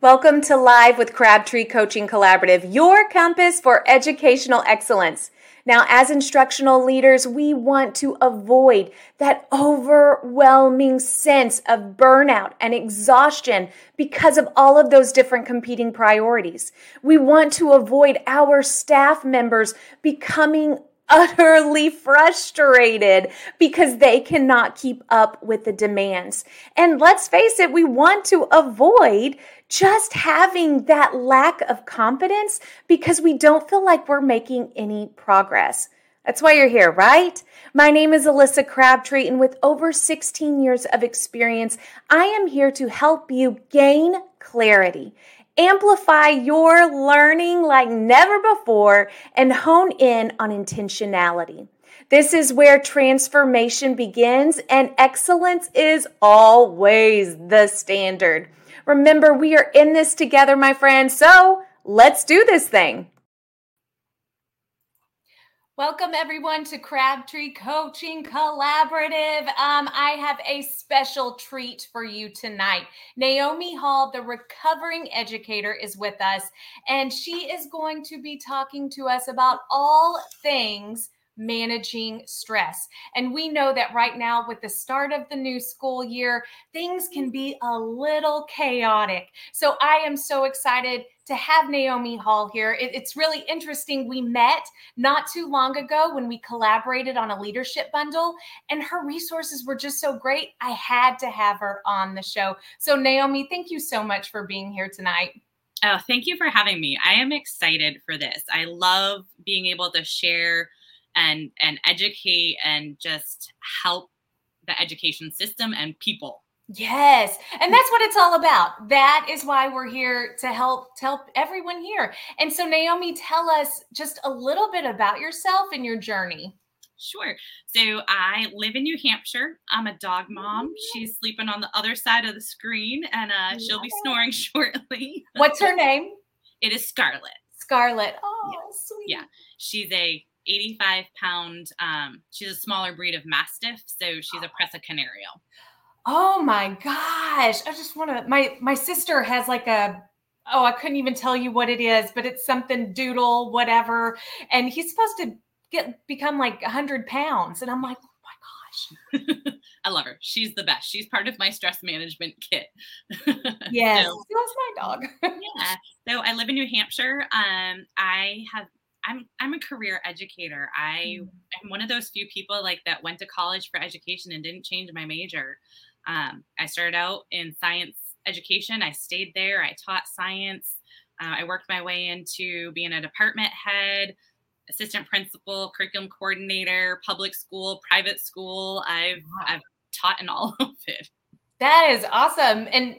Welcome to Live with Crabtree Coaching Collaborative, your compass for educational excellence. Now, as instructional leaders, we want to avoid that overwhelming sense of burnout and exhaustion because of all of those different competing priorities. We want to avoid our staff members becoming utterly frustrated because they cannot keep up with the demands. And let's face it, we want to avoid just having that lack of confidence because we don't feel like we're making any progress. That's why you're here, right? My name is Alyssa Crabtree, and with over 16 years of experience, I am here to help you gain clarity, amplify your learning like never before, and hone in on intentionality. This is where transformation begins, and excellence is always the standard. Remember, we are in this together, my friends, so let's do this thing. Welcome, everyone, to Crabtree Coaching Collaborative. I have a special treat for you tonight. Naomi Hall, the recovering educator, is with us, and she is going to be talking to us about all things managing stress. And we know that right now, with the start of the new school year, things can be a little chaotic. So I am so excited to have Naomi Hall here. It's really interesting. We met not too long ago when we collaborated on a leadership bundle, and her resources were just so great. I had to have her on the show. So Naomi, thank you so much for being here tonight. Oh, thank you for having me. I am excited for this. I love being able to share and educate and just help the education system and people. Yes. And that's what it's all about. That is why we're here, to help everyone here. And so Naomi, tell us just a little bit about yourself and your journey. Sure. So I live in New Hampshire. I'm a dog mom. She's sleeping on the other side of the screen, and she'll be snoring shortly. What's her name? It is Scarlett. Scarlett. Oh, yeah. Sweet. Yeah. She's a 85-pound, she's a smaller breed of Mastiff, so she's a Presa Canario. Oh my gosh. I just want to, my sister has like a, I couldn't even tell you what it is, but it's something doodle, whatever. And he's supposed to become like 100 pounds. And I'm like, oh my gosh. I love her. She's the best. She's part of my stress management kit. Yes. So, that's my dog. Yeah. So I live in New Hampshire. I'm a career educator. I'm one of those few people like that went to college for education and didn't change my major. I started out in science education. I stayed there. I taught science. I worked my way into being a department head, assistant principal, curriculum coordinator, public school, private school. I've taught in all of it. That is awesome. And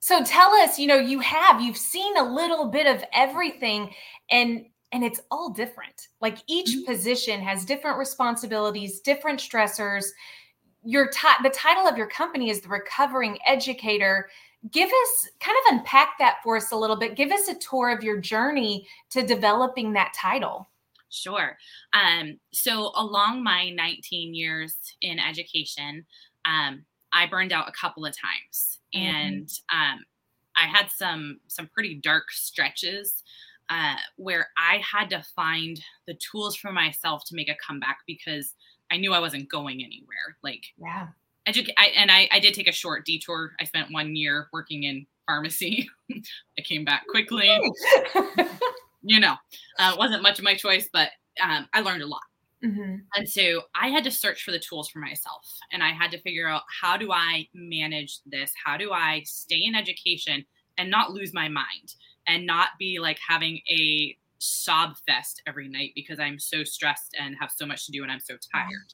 so tell us, you've seen a little bit of everything, and it's all different. Like each position has different responsibilities, different stressors. The title of your company is The Recovering Educator. Give us, kind of unpack that for us a little bit. Give us a tour of your journey to developing that title. Sure. So along my 19 years in education, I burned out a couple of times, and I had some pretty dark stretches where I had to find the tools for myself to make a comeback because I knew I wasn't going anywhere. I did take a short detour. I spent 1 year working in pharmacy. I came back quickly. Wasn't much of my choice, but I learned a lot. Mm-hmm. And so I had to search for the tools for myself, and I had to figure out, how do I manage this? How do I stay in education and not lose my mind, and not be like having a sob fest every night because I'm so stressed and have so much to do and I'm so tired.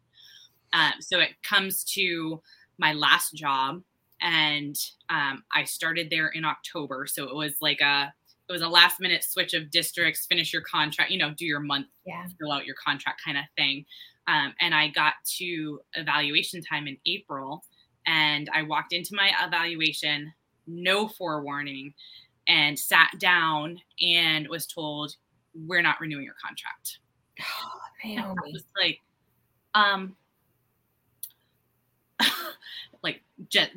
So it comes to my last job, and I started there in October. So it was like a last minute switch of districts, finish your contract, do your month, fill out your contract kind of thing. And I got to evaluation time in April, and I walked into my evaluation, no forewarning, and sat down and was told, we're not renewing your contract. oh, Naomi. I was like,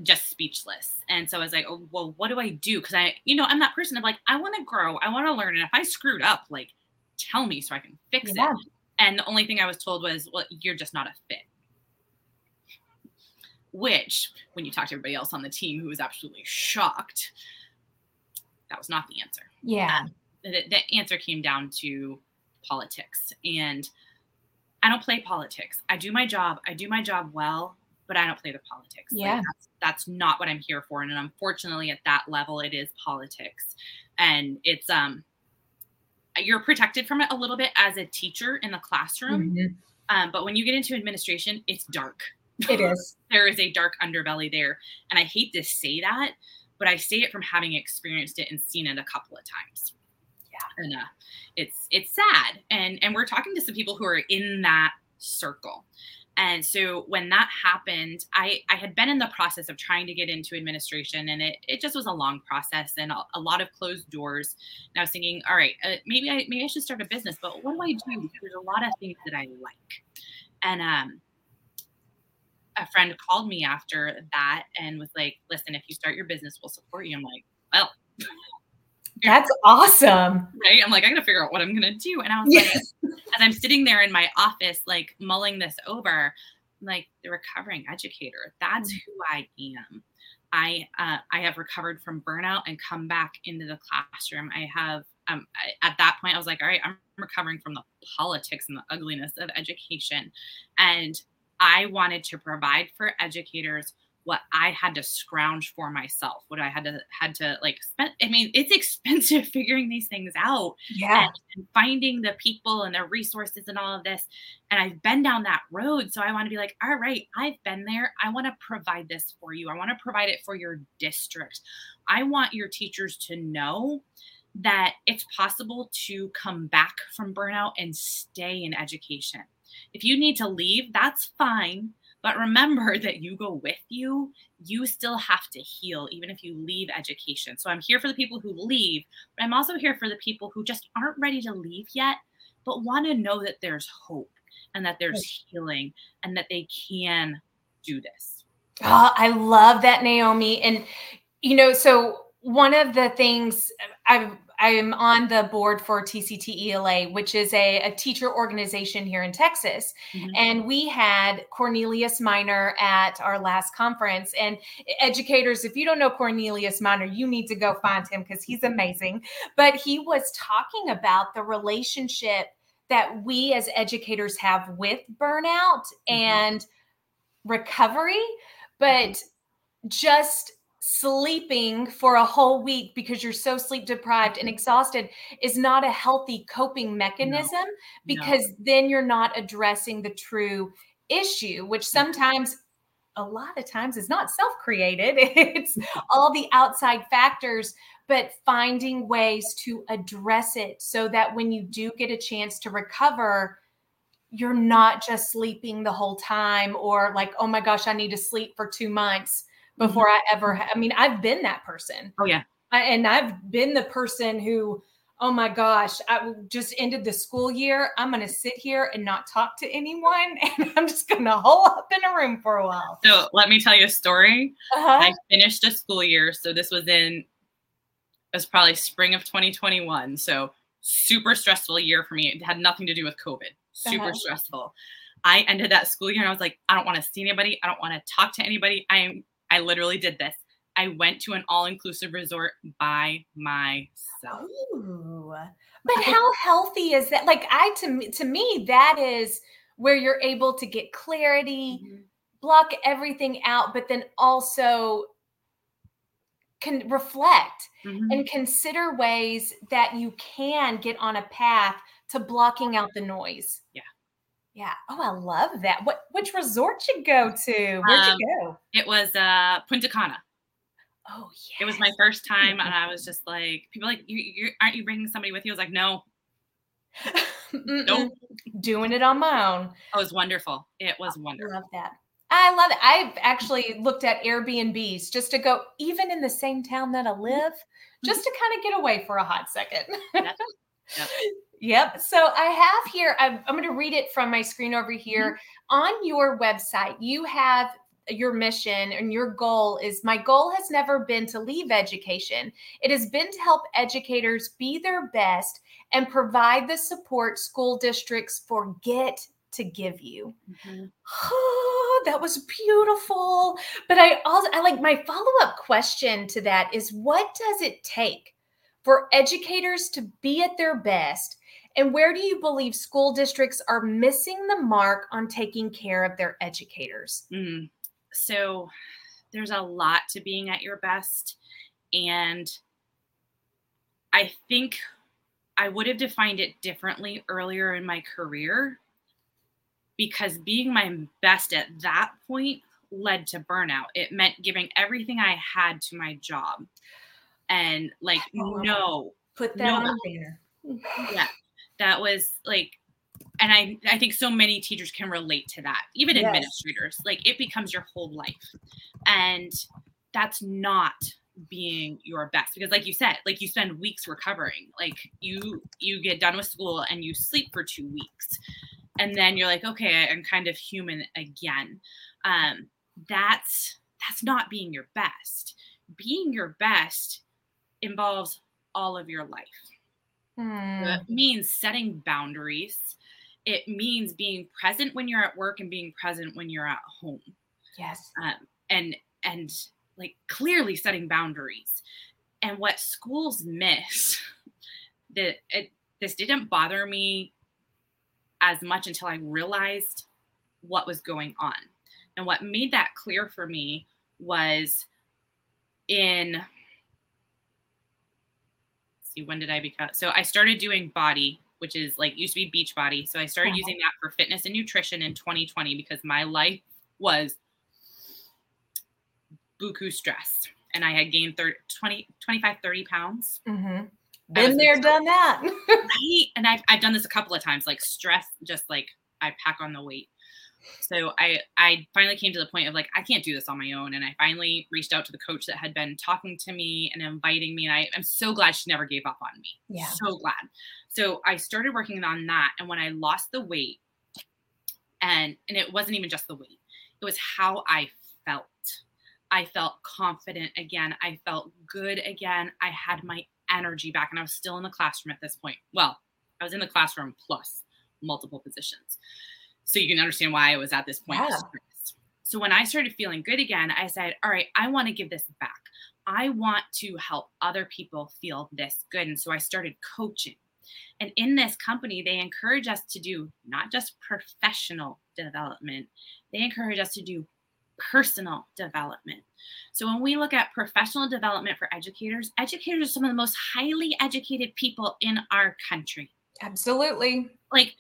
just speechless. And so I was like, oh, well, what do I do? Because I'm that person. I'm like, I want to grow. I want to learn. And if I screwed up, like, tell me so I can fix it. And the only thing I was told was, well, you're just not a fit. Which, when you talk to everybody else on the team who was absolutely shocked, that was not the answer. Yeah. The answer came down to politics. And I don't play politics. I do my job. I do my job well, but I don't play the politics. Yeah. Like, that's not what I'm here for. And unfortunately, at that level, it is politics. And it's, you're protected from it a little bit as a teacher in the classroom. Mm-hmm. But when you get into administration, it's dark. It is. There is a dark underbelly there. And I hate to say that, but I say it from having experienced it and seen it a couple of times. Yeah. And it's sad. And we're talking to some people who are in that circle. And so when that happened, I had been in the process of trying to get into administration, and it just was a long process and a lot of closed doors. And I was thinking, all right, maybe I should start a business, but what do I do? There's a lot of things that I like. And, a friend called me after that and was like, listen, if you start your business, we'll support you. I'm like, well, that's awesome. Right. I'm like, I got to figure out what I'm going to do. And I was like, as I'm sitting there in my office, like mulling this over, like the recovering educator, that's who I am. I have recovered from burnout and come back into the classroom. I have, at that point I was like, all right, I'm recovering from the politics and the ugliness of education. And I wanted to provide for educators what I had to scrounge for myself, what I had to like spend. I mean, it's expensive figuring these things out and finding the people and the resources and all of this. And I've been down that road. So I want to be like, all right, I've been there. I want to provide this for you. I want to provide it for your district. I want your teachers to know that it's possible to come back from burnout and stay in education. If you need to leave, that's fine. But remember that you go with you. You still have to heal, even if you leave education. So I'm here for the people who leave, but I'm also here for the people who just aren't ready to leave yet, but want to know that there's hope and that there's healing and that they can do this. Oh, I love that, Naomi. And, so one of the things I'm on the board for TCTELA, which is a teacher organization here in Texas. Mm-hmm. And we had Cornelius Minor at our last conference. And educators, if you don't know Cornelius Minor, you need to go find him because he's amazing. But he was talking about the relationship that we as educators have with burnout and recovery, but just sleeping for a whole week because you're so sleep deprived and exhausted is not a healthy coping mechanism because then you're not addressing the true issue, which sometimes a lot of times is not self-created. It's all the outside factors, but finding ways to address it so that when you do get a chance to recover, you're not just sleeping the whole time or like, oh my gosh, I need to sleep for 2 months. Before I ever, I've been that person. Oh yeah. And I've been the person who, oh my gosh, I just ended the school year. I'm going to sit here and not talk to anyone. And I'm just going to hole up in a room for a while. So let me tell you a story. I finished a school year. So this was probably spring of 2021. So super stressful year for me. It had nothing to do with COVID. Super stressful. I ended that school year and I was like, I don't want to see anybody. I don't want to talk to anybody. I literally did this. I went to an all-inclusive resort by myself. Ooh. But how healthy is that? Like to me, that is where you're able to get clarity, block everything out, but then also can reflect and consider ways that you can get on a path to blocking out the noise. Yeah. Yeah. Oh, I love that. Which resort did you go to? Where'd you go? It was Punta Cana. Oh, yeah. It was my first time, and I was just like, people are like, aren't you bringing somebody with you? I was like, no. Nope. Doing it on my own. It was wonderful. It was wonderful. I love that. I love it. I've actually looked at Airbnbs just to go, even in the same town that I live, just to kind of get away for a hot second. Yep. Yep. So I have here, I'm going to read it from my screen over here. Mm-hmm. On your website, you have your mission and your goal is, my goal has never been to leave education. It has been to help educators be their best and provide the support school districts forget to give you. Mm-hmm. Oh, that was beautiful. But I like, my follow-up question to that is, what does it take for educators to be at their best? And where do you believe school districts are missing the mark on taking care of their educators? Mm. So there's a lot to being at your best. And I think I would have defined it differently earlier in my career, because being my best at that point led to burnout. It meant giving everything I had to my job. And like, on there. Yeah. That was like, and I think so many teachers can relate to that, even administrators, like it becomes your whole life. And that's not being your best, because like you said, like you spend weeks recovering, like you get done with school and you sleep for 2 weeks and then you're like, okay, I'm kind of human again. That's not being your best. Being your best involves all of your life. It means setting boundaries. It means being present when you're at work and being present when you're at home. Yes. And like clearly setting boundaries. And what schools miss, this didn't bother me as much until I realized what was going on. And what made that clear for me was I started doing Body, which is like used to be Beachbody. So I started using that for fitness and nutrition in 2020 because my life was buku stress. And I had gained 30 pounds. Mm-hmm. Been there, done that. Right? And I've done this a couple of times, like stress, just like I pack on the weight. So I finally came to the point of like, I can't do this on my own. And I finally reached out to the coach that had been talking to me and inviting me. And I'm so glad she never gave up on me. Yeah. So glad. So I started working on that. And when I lost the weight, and it wasn't even just the weight, it was how I felt. I felt confident again. I felt good again. I had my energy back, and I was still in the classroom at this point. Well, I was in the classroom plus multiple positions. So you can understand why I was at this point. Yeah. So when I started feeling good again, I said, all right, I want to give this back. I want to help other people feel this good. And so I started coaching. And in this company, they encourage us to do not just professional development. They encourage us to do personal development. So when we look at professional development for educators, educators are some of the most highly educated people in our country. Absolutely. Like,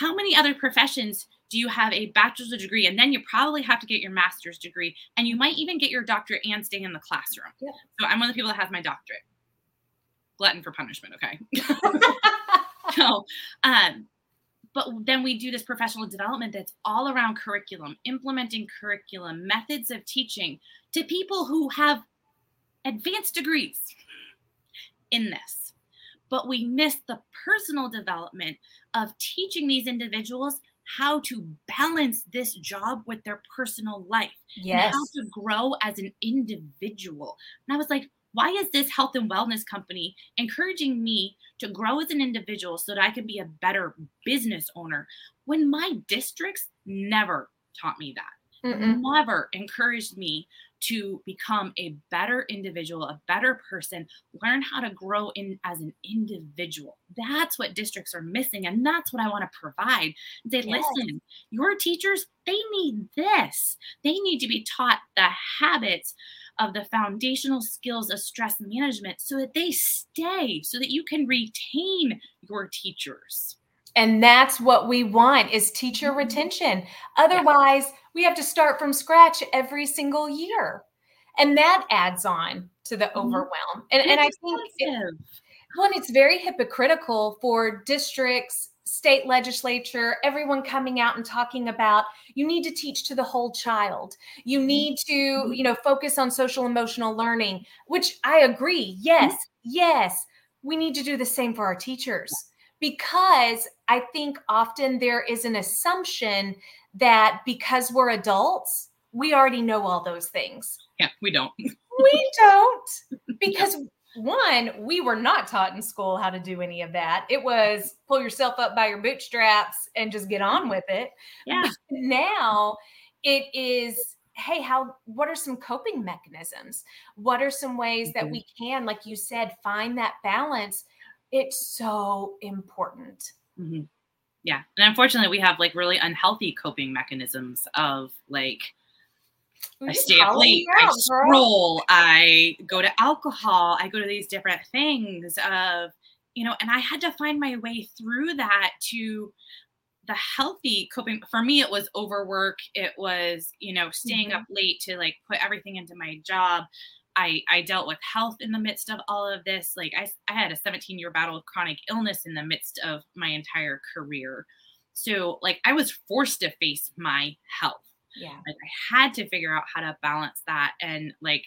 how many other professions do you have a bachelor's degree? And then you probably have to get your master's degree, and you might even get your doctorate and stay in the classroom. Yeah. So I'm one of the people that has my doctorate. Glutton for punishment. Okay. But then we do this professional development that's all around curriculum, implementing curriculum, methods of teaching to people who have advanced degrees in this. But we miss the personal development of teaching these individuals how to balance this job with their personal life. Yes. And how to grow as an individual. And I was like, why is this health and wellness company encouraging me to grow as an individual so that I can be a better business owner when my districts never taught me that? Mm-mm. Never encouraged me to become a better individual, a better person, learn how to grow in as an individual. That's what districts are missing. And that's what I want to provide. They listen, your teachers, they need this. They need to be taught the habits of the foundational skills of stress management so that they stay, so that you can retain your teachers. And that's what we want, is teacher retention. Otherwise, we have to start from scratch every single year. And that adds on to the overwhelm. And I think it's very hypocritical for districts, state legislature, everyone coming out and talking about, you need to teach to the whole child. You need to, focus on social emotional learning, which I agree. Yes, we need to do the same for our teachers. because I think often there is an assumption that because we're adults, we already know all those things. Yeah, we don't. We don't, because one, we were not taught in school how to do any of that. It was pull yourself up by your bootstraps and just get on with it. Yeah. But now it is, hey, what are some coping mechanisms? What are some ways that we can, like you said, find that balance? It's so important. Mm-hmm. Yeah. And unfortunately we have like really unhealthy coping mechanisms of like, I stay up late, I scroll, I go to alcohol, I go to these different things of, you know, and I had to find my way through that to the healthy coping. For me, it was overwork. It was, you know, staying up late to like put everything into my job. I dealt with health in the midst of all of this. Like I had a 17-year battle with chronic illness in the midst of my entire career. So like I was forced to face my health. Yeah. Like I had to figure out how to balance that. And like,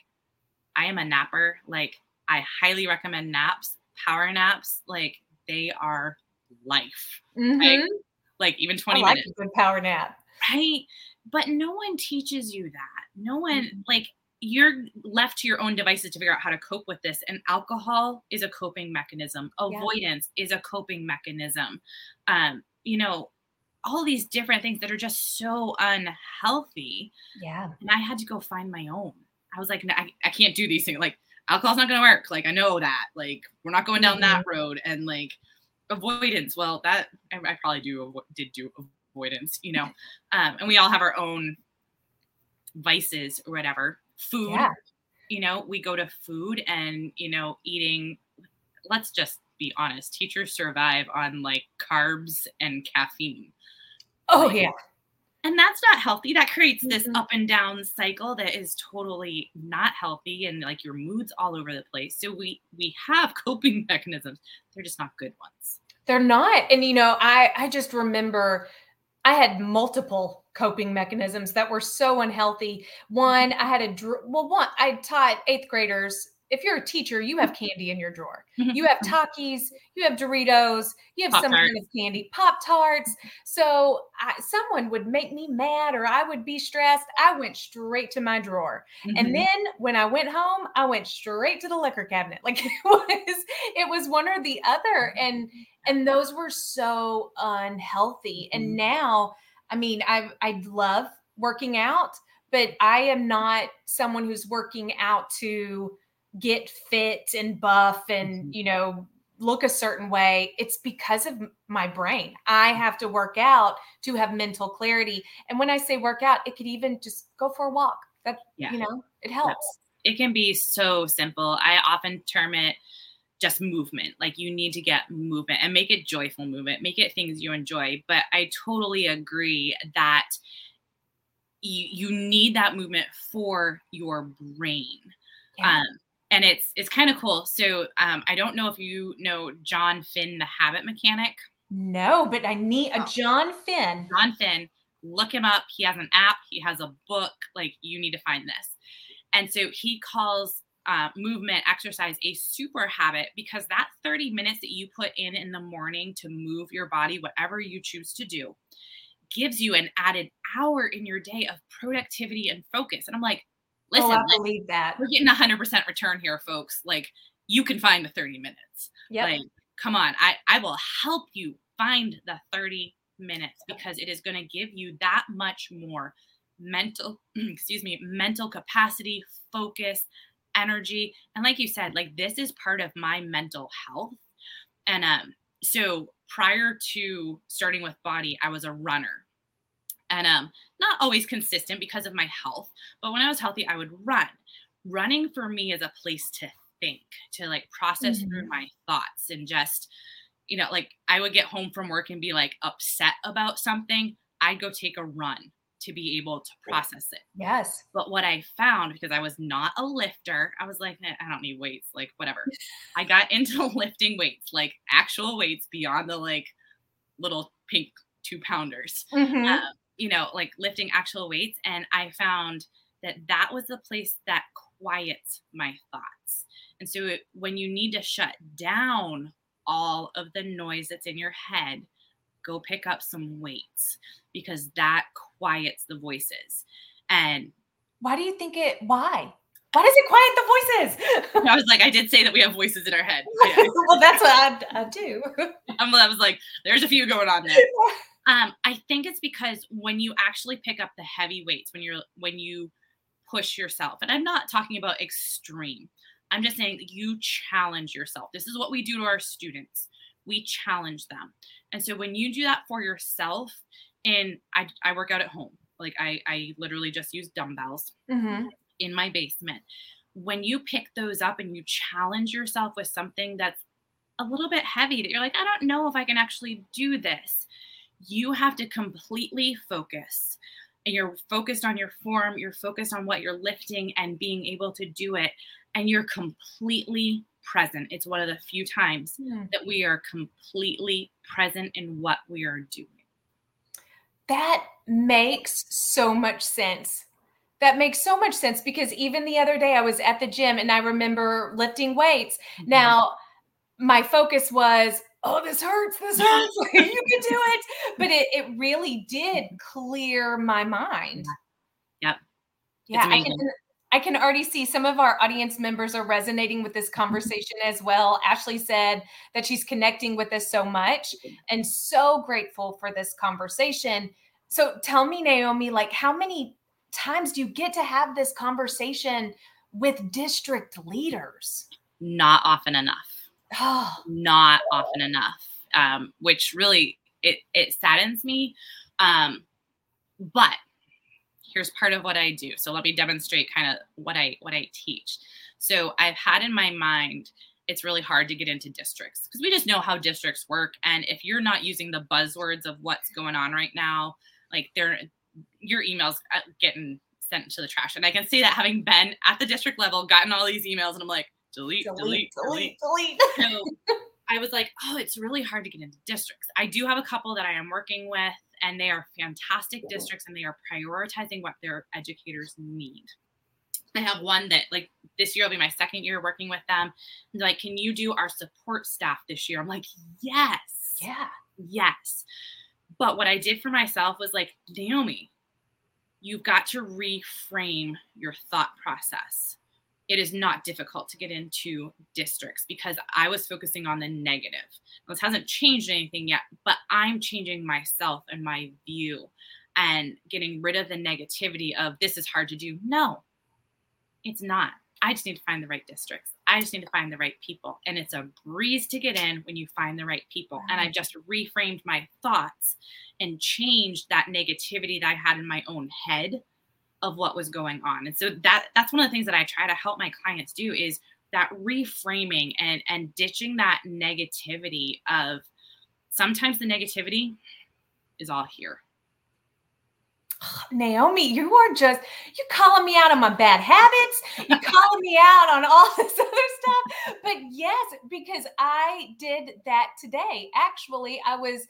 I am a napper. Like I highly recommend naps, power naps. Like they are life. Mm-hmm. Like even 20 minutes. I like a good power nap. Right. But no one teaches you that. No one like you're left to your own devices to figure out how to cope with this. And alcohol is a coping mechanism. Avoidance is a coping mechanism. You know, all these different things that are just so unhealthy. Yeah. And I had to go find my own. I was like, no, I can't do these things. Like alcohol's not going to work. Like, I know that, like, we're not going down that road. And like avoidance. Well, that I probably did do avoidance, you know? And we all have our own vices or whatever. Food, you know, we go to food and, you know, eating, let's just be honest. Teachers survive on like carbs and caffeine. Oh yeah. And that's not healthy. That creates this up and down cycle that is totally not healthy. And like your mood's all over the place. So we have coping mechanisms. They're just not good ones. They're not. And you know, I just remember I had multiple coping mechanisms that were so unhealthy. One, I taught eighth graders. If you're a teacher, you have candy in your drawer. You have Takis, you have Doritos, you have some kind of candy, Pop-Tarts. So someone would make me mad or I would be stressed. I went straight to my drawer. Mm-hmm. And then when I went home, I went straight to the liquor cabinet. Like it was one or the other. And those were so unhealthy. And now, I mean, I love working out, but I am not someone who's working out to get fit and buff and, you know, look a certain way. It's because of my brain. I have to work out to have mental clarity. And when I say work out, it could even just go for a walk. That, you know, it helps. It can be so simple. I often term it just movement. Like you need to get movement and make it joyful movement, make it things you enjoy. But I totally agree that you need that movement for your brain. Yeah. And it's kind of cool. So I don't know if you know John Finn, the habit mechanic. No, but I need a John Finn. John Finn, look him up. He has an app. He has a book. Like you need to find this. And so he calls movement exercise a super habit because that 30 minutes that you put in the morning to move your body, whatever you choose to do, gives you an added hour in your day of productivity and focus. And I'm like, listen, I believe that. We're getting 100% return here, folks. Like you can find the 30 minutes. Yep. Like, come on. I will help you find the 30 minutes because it is going to give you that much more mental capacity, focus, energy. And like you said, like this is part of my mental health. And, so prior to starting with body, I was a runner. And not always consistent because of my health, but when I was healthy, I would run. Running for me is a place to think, to like process through my thoughts and just, you know, like I would get home from work and be like upset about something. I'd go take a run to be able to process it. Yes. But what I found, because I was not a lifter, I was like, I don't need weights, like whatever. I got into lifting weights, like actual weights beyond the like little pink 2-pounders. Mm-hmm. You know, like lifting actual weights. And I found that was the place that quiets my thoughts. And so when you need to shut down all of the noise that's in your head, go pick up some weights, because that quiets the voices. And why do you think it, why does it quiet the voices? I was like, I did say that we have voices in our head. Yeah. Well, that's what I do. I was like, there's a few going on there. I think it's because when you actually pick up the heavy weights, when you push yourself, and I'm not talking about extreme, I'm just saying you challenge yourself. This is what we do to our students. We challenge them. And so when you do that for yourself, and I work out at home, like I literally just use dumbbells in my basement. When you pick those up and you challenge yourself with something that's a little bit heavy that you're like, I don't know if I can actually do this. You have to completely focus, and you're focused on your form. You're focused on what you're lifting and being able to do it. And you're completely present. It's one of the few times that we are completely present in what we are doing. That makes so much sense. That makes so much sense, because even the other day I was at the gym and I remember lifting weights. Now, my focus was, oh, this hurts, you can do it. But it really did clear my mind. Yep. Yeah. I can already see some of our audience members are resonating with this conversation as well. Ashley said that she's connecting with us so much and so grateful for this conversation. So tell me, Naomi, like how many times do you get to have this conversation with district leaders? Not often enough. Not often enough, which really, it saddens me. But here's part of what I do. So let me demonstrate kind of what I teach. So I've had in my mind, it's really hard to get into districts because we just know how districts work. And if you're not using the buzzwords of what's going on right now, like your email's getting sent to the trash. And I can see that, having been at the district level, gotten all these emails, and I'm like, delete. So I was like, oh, it's really hard to get into districts. I do have a couple that I am working with, and they are fantastic districts, and they are prioritizing what their educators need. I have one that, like, this year will be my second year working with them. And they're like, can you do our support staff this year? I'm like, yes. Yeah. Yes. But what I did for myself was like, Naomi, you've got to reframe your thought process. It is not difficult to get into districts, because I was focusing on the negative. This hasn't changed anything yet, but I'm changing myself and my view and getting rid of the negativity of this is hard to do. No, it's not. I just need to find the right districts. I just need to find the right people. And it's a breeze to get in when you find the right people. And I just reframed my thoughts and changed that negativity that I had in my own head of what was going on. And so that's one of the things that I try to help my clients do, is that reframing and ditching that negativity of, sometimes the negativity is all here. Naomi, you are just, you're calling me out on my bad habits. You're calling me out on all this other stuff. But yes, because I did that today. Actually, I was,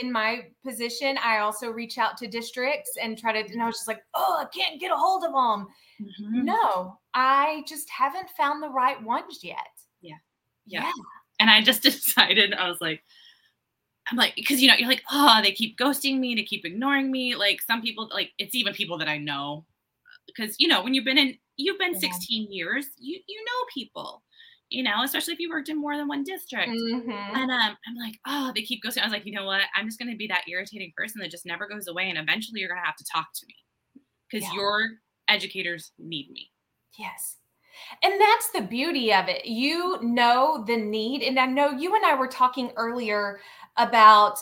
in my position, I also reach out to districts and and I was just like, oh, I can't get a hold of them. Mm-hmm. No, I just haven't found the right ones yet. Yeah. And I just decided, I was like, because you're like, oh, they keep ghosting me, they keep ignoring me. Like some people, like it's even people that I know, because when you've been 16 years, you know people, especially if you worked in more than one district. And I'm like, oh, they keep ghosting. I was like, you know what? I'm just gonna be that irritating person that just never goes away, and eventually you're gonna have to talk to me because your educators need me. Yes. And that's the beauty of it. You know the need. And I know you and I were talking earlier about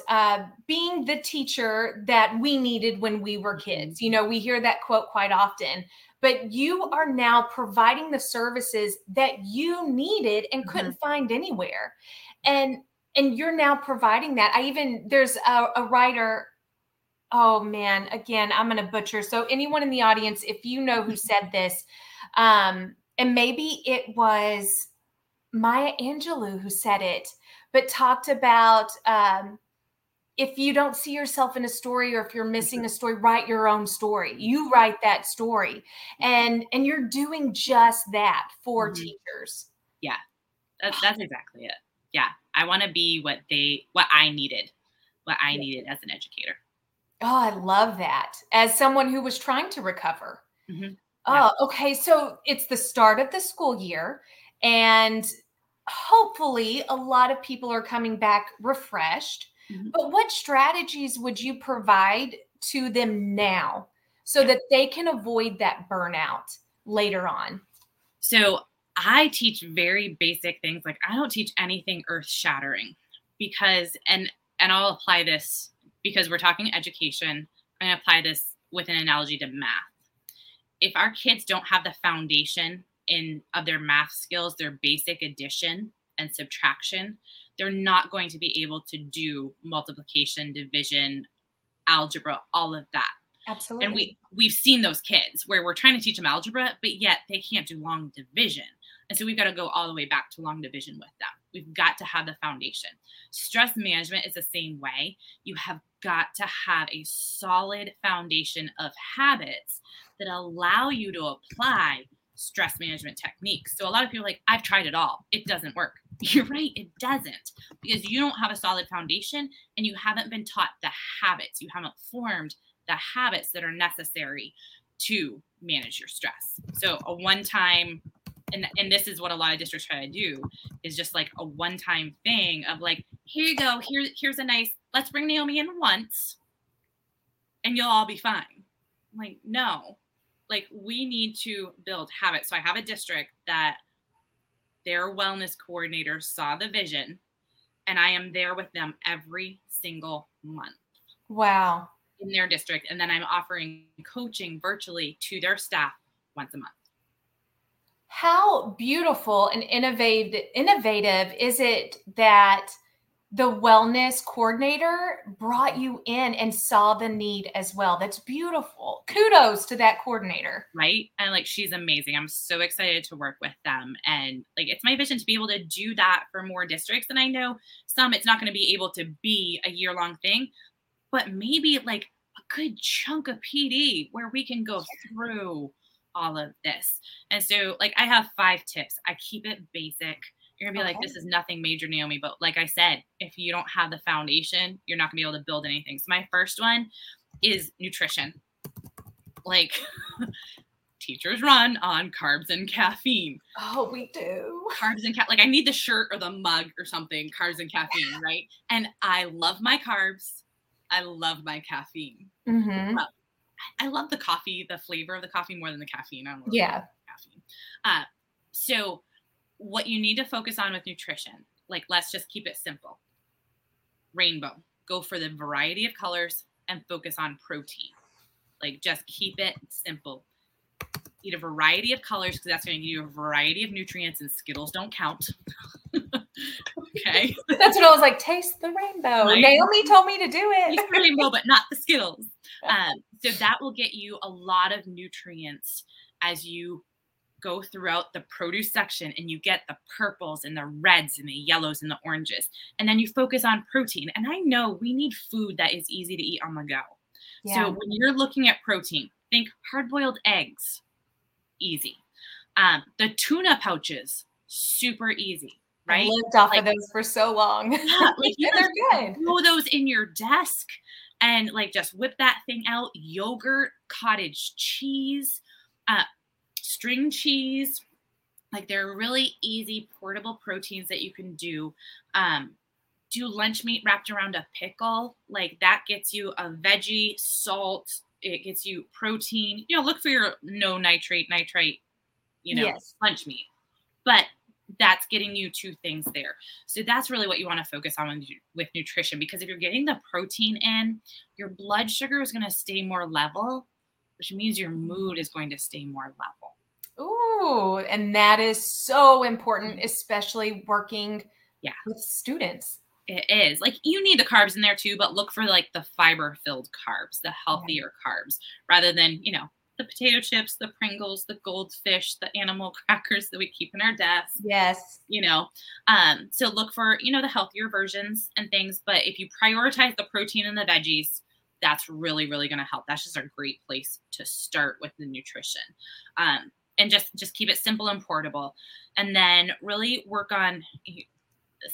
being the teacher that we needed when we were kids. We hear that quote quite often, but you are now providing the services that you needed and couldn't find anywhere. And you're now providing that. There's a writer, oh man, again, I'm going to butcher. So anyone in the audience, if you know who said this, and maybe it was Maya Angelou who said it, but talked about if you don't see yourself in a story, or if you're missing a story, write your own story. You write that story. And you're doing just that for teachers. Yeah, that's exactly it. Yeah, I want to be what I needed as an educator. Oh, I love that. As someone who was trying to recover. Mm-hmm. Yeah. Oh, okay. So it's the start of the school year, and hopefully a lot of people are coming back refreshed, mm-hmm. but what strategies would you provide to them now so that they can avoid that burnout later on? So I teach very basic things. Like, I don't teach anything earth shattering because, and I'll apply this because we're talking education. I'm going to apply this with an analogy to math. If our kids don't have the foundation of their math skills, their basic addition and subtraction, they're not going to be able to do multiplication, division, algebra, all of that. Absolutely. And we've seen those kids where we're trying to teach them algebra, but yet they can't do long division. And so we've got to go all the way back to long division with them. We've got to have the foundation. Stress management is the same way. You have got to have a solid foundation of habits that allow you to apply stress management techniques. So a lot of people are like, I've tried it all. It doesn't work. You're right. It doesn't, because you don't have a solid foundation and you haven't been taught the habits. You haven't formed the habits that are necessary to manage your stress. So a one-time, and this is what a lot of districts try to do, is just like a one-time thing of like, here you go. Here's a nice, let's bring Naomi in once and you'll all be fine. I'm like, no, like we need to build habits. So I have a district that their wellness coordinator saw the vision, and I am there with them every single month. Wow. In their district. And then I'm offering coaching virtually to their staff once a month. How beautiful and innovative is it that the wellness coordinator brought you in and saw the need as well? That's beautiful. Kudos to that coordinator. Right. And like, she's amazing. I'm so excited to work with them. And like, it's my vision to be able to do that for more districts. And I know some, it's not going to be able to be a year-long thing, but maybe like a good chunk of PD where we can go through all of this. And so like, I have 5 tips. I keep it basic. You're going to be like, this is nothing major, Naomi. But like I said, if you don't have the foundation, you're not going to be able to build anything. So my first one is nutrition. Like, teachers run on carbs and caffeine. Oh, we do. Carbs and caffeine. Like, I need the shirt or the mug or something, carbs and caffeine, right? And I love my carbs. I love my caffeine. Mm-hmm. I love the coffee, the flavor of the coffee more than the caffeine. I don't really love caffeine. So what you need to focus on with nutrition, like, let's just keep it simple. Rainbow, go for the variety of colors and focus on protein. Like, just keep it simple. Eat a variety of colors because that's going to give you a variety of nutrients, and Skittles don't count. Okay. That's what I was like, taste the rainbow. Right. Naomi told me to do it. Taste the rainbow, but not the Skittles. So that will get you a lot of nutrients as you go throughout the produce section, and you get the purples and the reds and the yellows and the oranges. And then you focus on protein. And I know we need food that is easy to eat on the go. Yeah. So when you're looking at protein, think hard-boiled eggs, easy. The tuna pouches, super easy, right? I lived off of those for so long. Yeah, like, you they're good. Throw those in your desk and like just whip that thing out. Yogurt, cottage cheese, string cheese. Like, they're really easy portable proteins that you can do. Do lunch meat wrapped around a pickle. Like, that gets you a veggie, salt. It gets you protein. You know, look for your no nitrite, you know, lunch meat. But that's getting you 2 things there. So that's really what you want to focus on with nutrition, because if you're getting the protein in, your blood sugar is going to stay more level, which means your mood is going to stay more level. Ooh, and that is so important, especially working with students. It is. Like, you need the carbs in there too, but look for like the fiber-filled carbs, the healthier carbs, rather than, you know, the potato chips, the Pringles, the goldfish, the animal crackers that we keep in our desk. Yes. You know, so look for, you know, the healthier versions and things. But if you prioritize the protein and the veggies, that's really, really going to help. That's just a great place to start with the nutrition. And just keep it simple and portable. And then really work on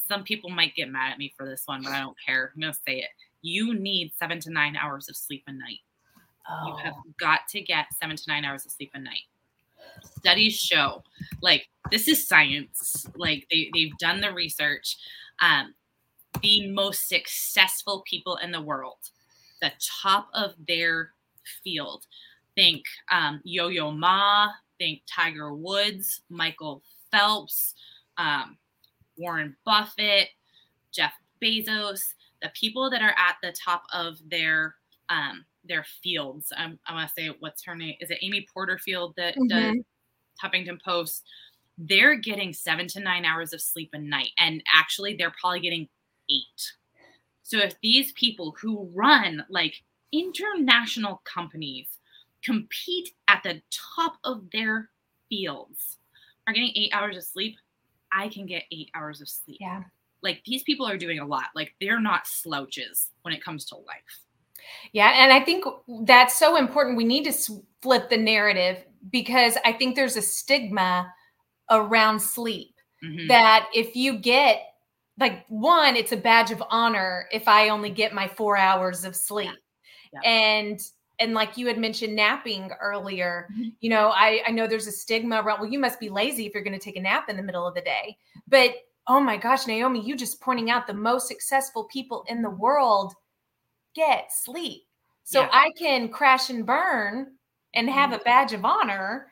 some people might get mad at me for this one, but I don't care. I'm going to say it. You need 7 to 9 hours of sleep a night. Oh. You have got to get 7 to 9 hours of sleep a night. Studies show, like, this is science. Like, they've done the research. The most successful people in the world, the top of their field, think Yo-Yo Ma, think Tiger Woods, Michael Phelps, Warren Buffett, Jeff Bezos, the people that are at the top of their fields. I want to say, what's her name? Is it Amy Porterfield that does Huffington Post? They're getting 7 to 9 hours of sleep a night. And actually, they're probably getting 8. So if these people who run like international companies compete at the top of their fields are getting 8 hours of sleep, I can get 8 hours of sleep. Yeah. Like, these people are doing a lot. Like, they're not slouches when it comes to life. Yeah. And I think that's so important. We need to flip the narrative, because I think there's a stigma around sleep that if you get, like, one, it's a badge of honor if I only get my 4 hours of sleep. Yeah. Yeah. And like you had mentioned napping earlier, you know, I know there's a stigma around, well, you must be lazy if you're going to take a nap in the middle of the day. But oh my gosh, Naomi, you just pointing out the most successful people in the world get sleep. So yeah. I can crash and burn and have a badge of honor,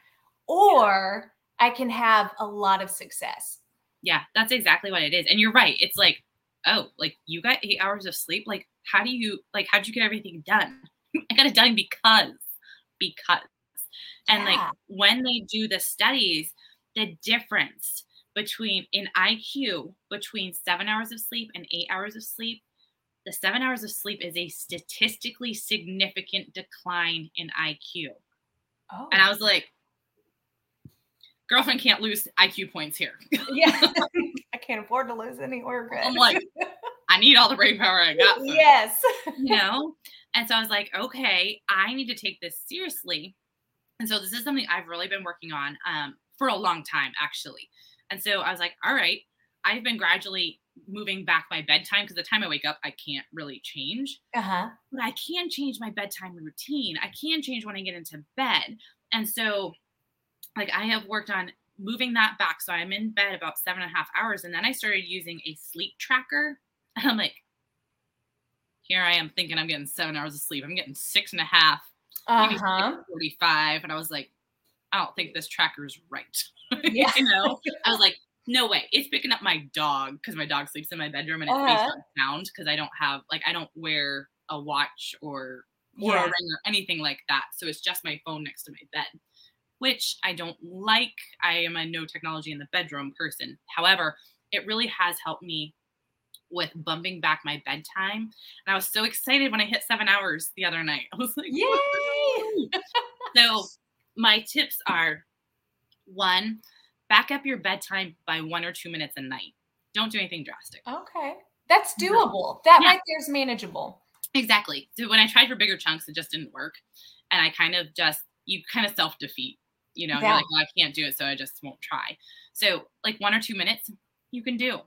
or I can have a lot of success. Yeah, that's exactly what it is. And you're right. It's like, oh, like, you got 8 hours of sleep. Like, how'd you get everything done? I got it done because. And like, when they do the studies, the difference between in IQ between 7 hours of sleep and 8 hours of sleep, the 7 hours of sleep is a statistically significant decline in IQ. Oh. And I was like, girlfriend can't lose IQ points here. Yeah. I can't afford to lose any more. I'm like, I need all the brain power I got. Yes. You know? And so I was like, okay, I need to take this seriously. And so this is something I've really been working on for a long time, actually. And so I was like, all right, I've been gradually moving back my bedtime, because the time I wake up, I can't really change. But I can change my bedtime routine. I can change when I get into bed. And so, like, I have worked on moving that back. So I'm in bed about 7.5 hours. And then I started using a sleep tracker. And I'm like, here I am thinking I'm getting 7 hours of sleep. I'm getting 6.5, maybe 45. And I was like, I don't think this tracker is right. Yeah. You know, I was like, no way. It's picking up my dog, because my dog sleeps in my bedroom, and it's based on sound, because I don't have, like, I don't wear a watch or a ring or anything like that. So it's just my phone next to my bed, which I don't like. I am a no technology in the bedroom person. However, it really has helped me with bumping back my bedtime. And I was so excited when I hit 7 hours the other night. I was like, yay! So my tips are, 1, back up your bedtime by 1 or 2 minutes a night. Don't do anything drastic. Okay. That's doable. That right there's manageable. Exactly. So when I tried for bigger chunks, it just didn't work. And I kind of self-defeat, you know, you're like, well, I can't do it, so I just won't try. So like 1 or 2 minutes you can do.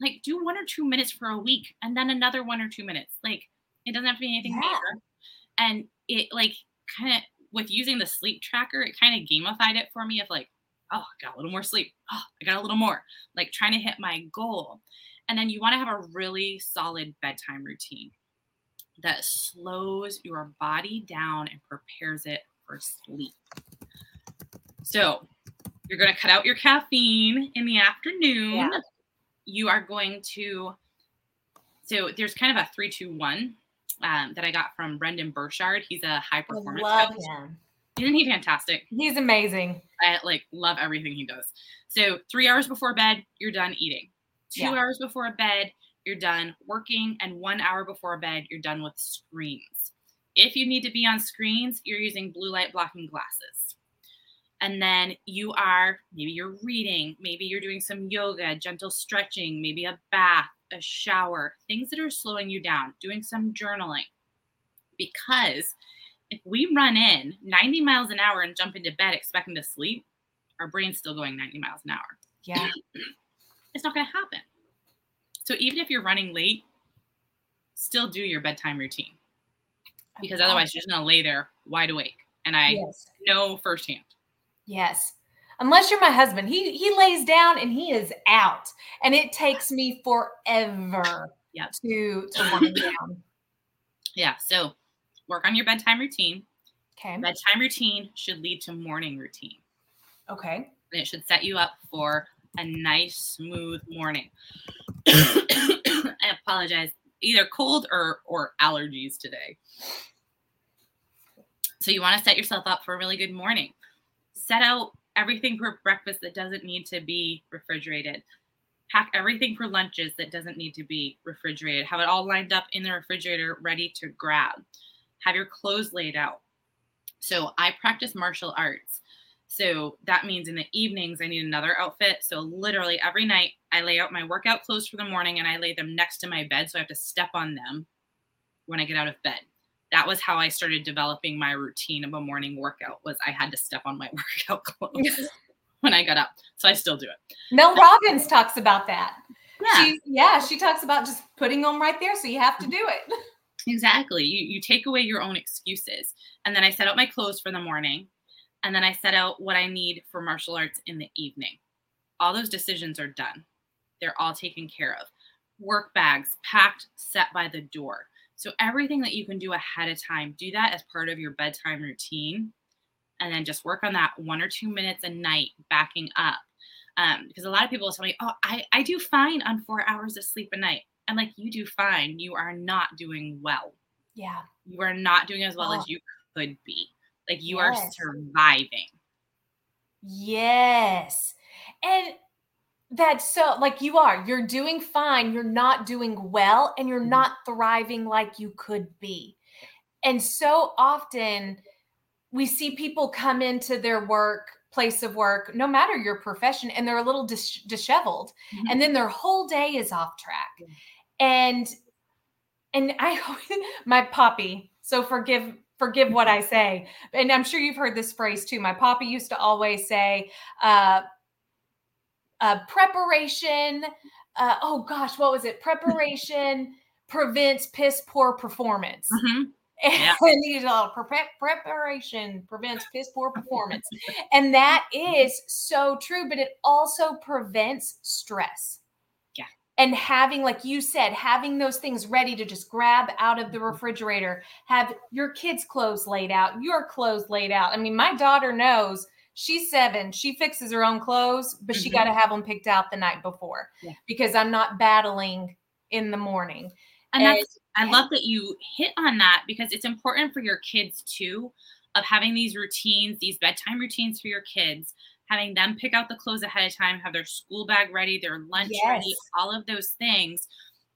Like, do 1 or 2 minutes for a week, and then another 1 or 2 minutes. Like, it doesn't have to be anything major. And it, like, kind of with using the sleep tracker, it kind of gamified it for me of like, oh, I got a little more sleep. Oh, I got a little more, like, trying to hit my goal. And then you want to have a really solid bedtime routine that slows your body down and prepares it for sleep. So you're going to cut out your caffeine in the afternoon. Yeah. You are going to, so there's kind of a 3-2-1 that I got from Brendan Burchard. He's a high performance coach. Him. Isn't he fantastic? He's amazing. I love everything he does. So 3 hours before bed, you're done eating. 2 hours before bed, you're done working. And 1 hour before bed, you're done with screens. If you need to be on screens, you're using blue light blocking glasses. And then you are, maybe you're reading, maybe you're doing some yoga, gentle stretching, maybe a bath, a shower, things that are slowing you down, doing some journaling. Because if we run in 90 miles an hour and jump into bed expecting to sleep, our brain's still going 90 miles an hour. Yeah. It's not going to happen. So even if you're running late, still do your bedtime routine, because otherwise you're just going to lay there wide awake. And I know firsthand. Yes. Unless you're my husband, he lays down and he is out, and it takes me forever to wind down. Yeah. So work on your bedtime routine. Okay. Bedtime routine should lead to morning routine. Okay. And it should set you up for a nice, smooth morning. I apologize. Either cold or allergies today. So you want to set yourself up for a really good morning. Set out everything for breakfast that doesn't need to be refrigerated. Pack everything for lunches that doesn't need to be refrigerated. Have it all lined up in the refrigerator, ready to grab. Have your clothes laid out. So I practice martial arts. So that means in the evenings, I need another outfit. So literally every night I lay out my workout clothes for the morning and I lay them next to my bed. So I have to step on them when I get out of bed. That was how I started developing my routine of a morning workout, was I had to step on my workout clothes when I got up. So I still do it. Mel Robbins talks about that. Yeah. She talks about just putting them right there. So you have to do it. Exactly. You take away your own excuses. And then I set out my clothes for the morning. And then I set out what I need for martial arts in the evening. All those decisions are done. They're all taken care of. Work bags packed, set by the door. So everything that you can do ahead of time, do that as part of your bedtime routine. And then just work on that 1 or 2 minutes a night backing up. Because a lot of people tell me, I do fine on 4 hours of sleep a night. I'm like, you do fine. You are not doing well. Yeah. You are not doing as well as you could be. Like, you are surviving. Yes. And that's so, like, you are. You're doing fine. You're not doing well. And you're not thriving like you could be. And so often we see people come into their place of work, no matter your profession, and they're a little disheveled. Mm-hmm. And then their whole day is off track. Mm-hmm. And I, my poppy, so forgive what I say. And I'm sure you've heard this phrase too. My papa used to always say, preparation. What was it? Preparation prevents piss poor performance. Mm-hmm. Yeah. And he's all, preparation prevents piss poor performance. And that is so true, but it also prevents stress. And having, like you said, having those things ready to just grab out of the refrigerator, have your kids' clothes laid out, your clothes laid out. I mean, my daughter knows, she's 7. She fixes her own clothes, but she got to have them picked out the night before because I'm not battling in the morning. And I love that you hit on that, because it's important for your kids too, of having these routines, these bedtime routines for your kids. Having them pick out the clothes ahead of time, have their school bag ready, their lunch ready, all of those things.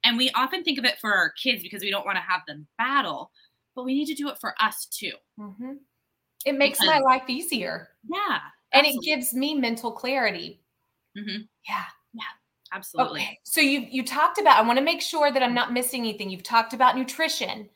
And we often think of it for our kids because we don't want to have them battle, but we need to do it for us too. Mm-hmm. It makes my life easier. Yeah. Absolutely. And it gives me mental clarity. Mm-hmm. Yeah. Yeah. Absolutely. Okay. So you talked about, I want to make sure that I'm not missing anything. You've talked about nutrition,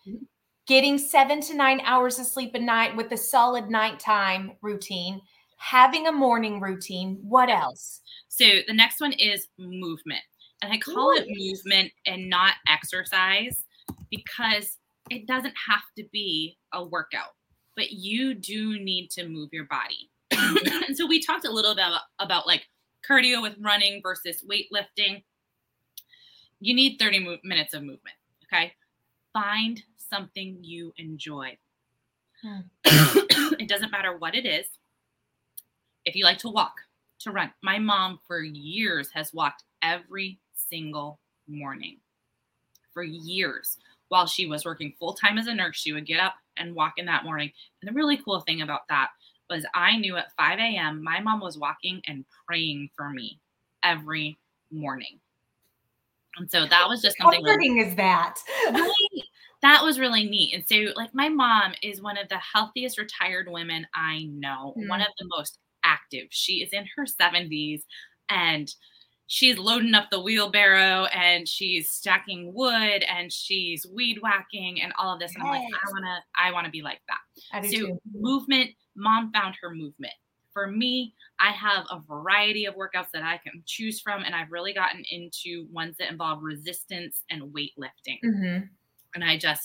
getting 7 to 9 hours of sleep a night with a solid nighttime routine. Having a morning routine. What else? So the next one is movement. And I call it movement and not exercise, because it doesn't have to be a workout, but you do need to move your body. And so we talked a little bit about like cardio with running versus weightlifting. You need 30 minutes of movement. Okay. Find something you enjoy. It doesn't matter what it is. If you like to walk, to run. My mom for years has walked every single morning. For years. While she was working full-time as a nurse, she would get up and walk in that morning. And the really cool thing about that was I knew at 5 a.m., my mom was walking and praying for me every morning. And so that was just something. How comforting is that? That was really neat. And so, like, my mom is one of the healthiest retired women I know. Mm. One of the most active. She is in her 70s and she's loading up the wheelbarrow and she's stacking wood and she's weed whacking and all of this. And I'm like, I want to be like that. So movement, mom found her movement. For me, I have a variety of workouts that I can choose from, and I've really gotten into ones that involve resistance and weightlifting. Mm-hmm. And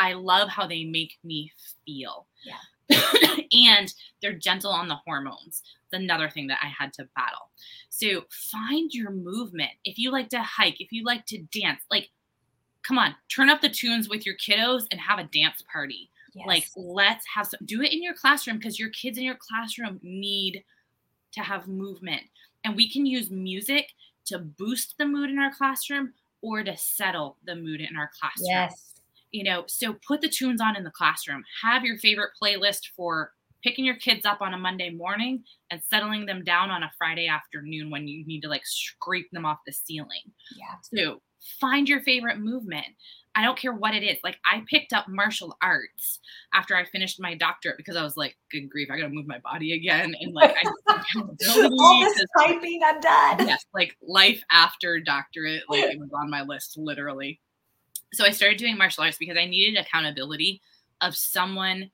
I love how they make me feel. Yeah. And they're gentle on the hormones. It's another thing that I had to battle. So find your movement. If you like to hike, if you like to dance, like, come on, turn up the tunes with your kiddos and have a dance party. Yes. Like, let's have some, do it in your classroom, because your kids in your classroom need to have movement. And we can use music to boost the mood in our classroom or to settle the mood in our classroom. Yes. You know, so put the tunes on in the classroom, have your favorite playlist for picking your kids up on a Monday morning and settling them down on a Friday afternoon when you need to, like, scrape them off the ceiling. Yeah. So find your favorite movement. I don't care what it is. Like, I picked up martial arts after I finished my doctorate because I was like, good grief, I got to move my body again. And like, I just all this typing, I'm done. Yes, like life after doctorate, like it was on my list, literally. So I started doing martial arts because I needed accountability of someone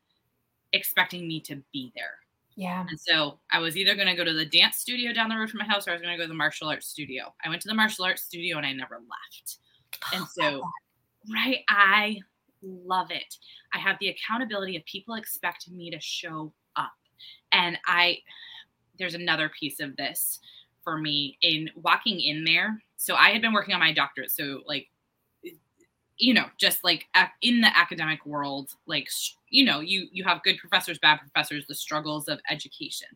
expecting me to be there. Yeah. And so I was either going to go to the dance studio down the road from my house, or I was going to go to the martial arts studio. I went to the martial arts studio and I never left. And so, right, I love it. I have the accountability of people expect me to show up. And there's another piece of this for me in walking in there. So I had been working on my doctorate. So, like, you know, just like in the academic world, like, you know, you have good professors, bad professors, the struggles of education.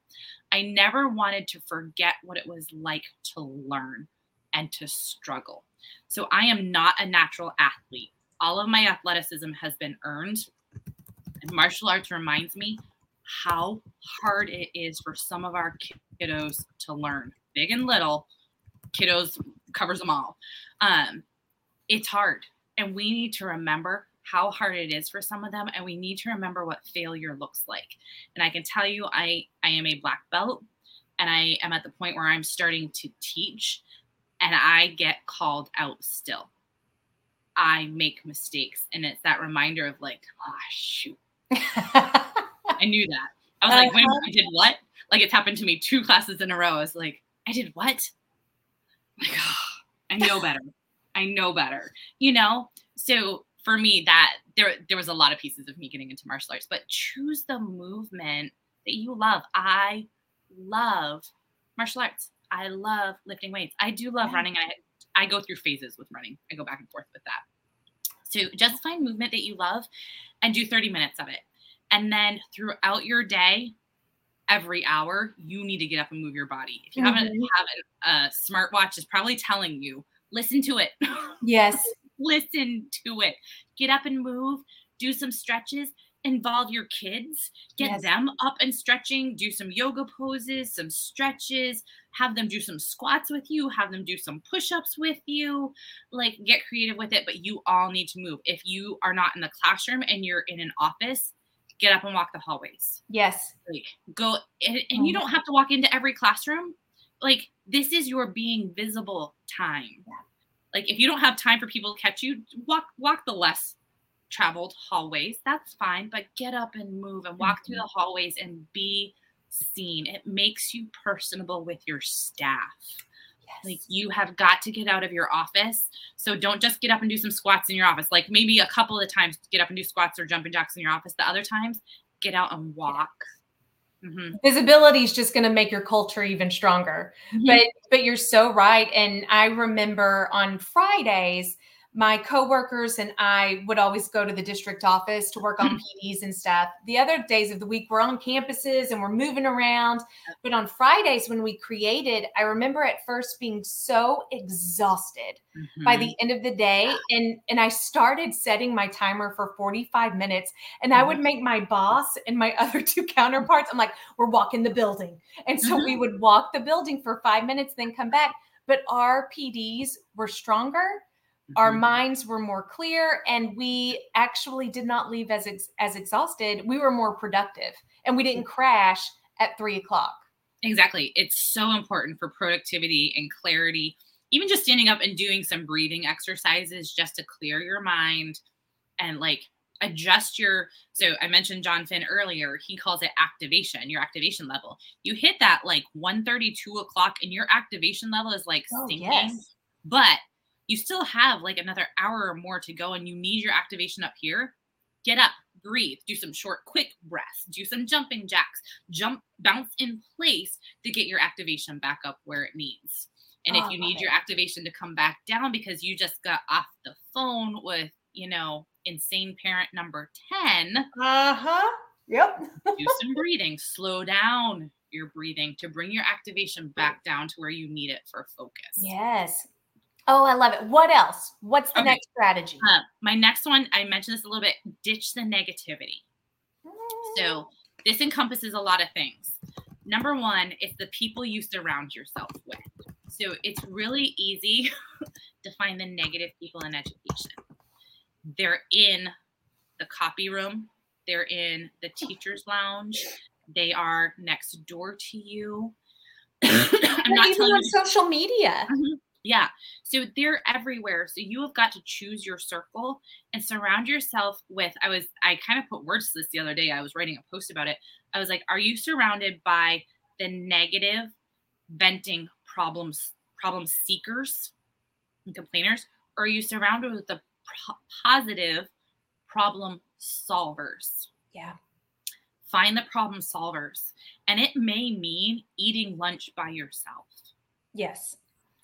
I never wanted to forget what it was like to learn and to struggle. So I am not a natural athlete. All of my athleticism has been earned. And martial arts reminds me how hard it is for some of our kiddos to learn. Big and little, kiddos covers them all. It's hard. And we need to remember how hard it is for some of them. And we need to remember what failure looks like. And I can tell you, I am a black belt, and I am at the point where I'm starting to teach, and I get called out still. I make mistakes. And it's that reminder of like, oh, shoot. I knew that. I was like, wait, I did what? Like, it's happened to me 2 classes in a row. I was like, I did what? Like, oh, I know better, you know? So for me, that there was a lot of pieces of me getting into martial arts, but choose the movement that you love. I love martial arts. I love lifting weights. I do love running. I go through phases with running. I go back and forth with that. So just find movement that you love and do 30 minutes of it. And then throughout your day, every hour, you need to get up and move your body. If you have a smartwatch, it's probably telling you, listen to it. Yes. Listen to it. Get up and move. Do some stretches. Involve your kids. Get them up and stretching. Do some yoga poses, some stretches. Have them do some squats with you. Have them do some push-ups with you. Like, get creative with it, but you all need to move. If you are not in the classroom and you're in an office, get up and walk the hallways. Yes. Like, go. And you don't have to walk into every classroom. Like, this is your being visible time. Yeah. Like, if you don't have time for people to catch you, walk the less traveled hallways. That's fine. But get up and move and walk through the hallways and be seen. It makes you personable with your staff. Yes. Like, you have got to get out of your office. So don't just get up and do some squats in your office. Like, maybe a couple of times get up and do squats or jumping jacks in your office. The other times, get out and walk. Mm-hmm. Visibility is just going to make your culture even stronger. Mm-hmm. But you're so right. And I remember on Fridays, my coworkers and I would always go to the district office to work on PDs and stuff. The other days of the week, we're on campuses and we're moving around. But on Fridays when we created, I remember at first being so exhausted by the end of the day. And I started setting my timer for 45 minutes. And I would make my boss and my other 2 counterparts, I'm like, we're walking the building. And so we would walk the building for 5 minutes, then come back. But our PDs were stronger. Our minds were more clear, and we actually did not leave as exhausted. We were more productive, and we didn't crash at 3:00. Exactly. It's so important for productivity and clarity. Even just standing up and doing some breathing exercises just to clear your mind and, like, adjust your, so I mentioned John Finn earlier, he calls it activation, your activation level. You hit that like 1:30, 2 o'clock, and your activation level is like sinking. Yes. But you still have like another hour or more to go, and you need your activation up here. Get up, breathe, do some short, quick breaths, do some jumping jacks, jump, bounce in place to get your activation back up where it needs. And if you need your activation to come back down because you just got off the phone with, you know, insane parent number 10. Uh-huh. Yep. Do some breathing. Slow down your breathing to bring your activation back down to where you need it for focus. Yes. Oh, I love it. What else? What's the next strategy? My next one, I mentioned this a little bit, ditch the negativity. So this encompasses a lot of things. Number one is the people you surround yourself with. So it's really easy to find the negative people in education. They're in the copy room. They're in the teacher's lounge. They are next door to you. I'm not even on social media. Mm-hmm. Yeah. So they're everywhere. So you have got to choose your circle and surround yourself with, I kind of put words to this the other day. I was writing a post about it. I was like, are you surrounded by the negative venting problem seekers and complainers? Or are you surrounded with the positive problem solvers? Yeah. Find the problem solvers. And it may mean eating lunch by yourself. Yes.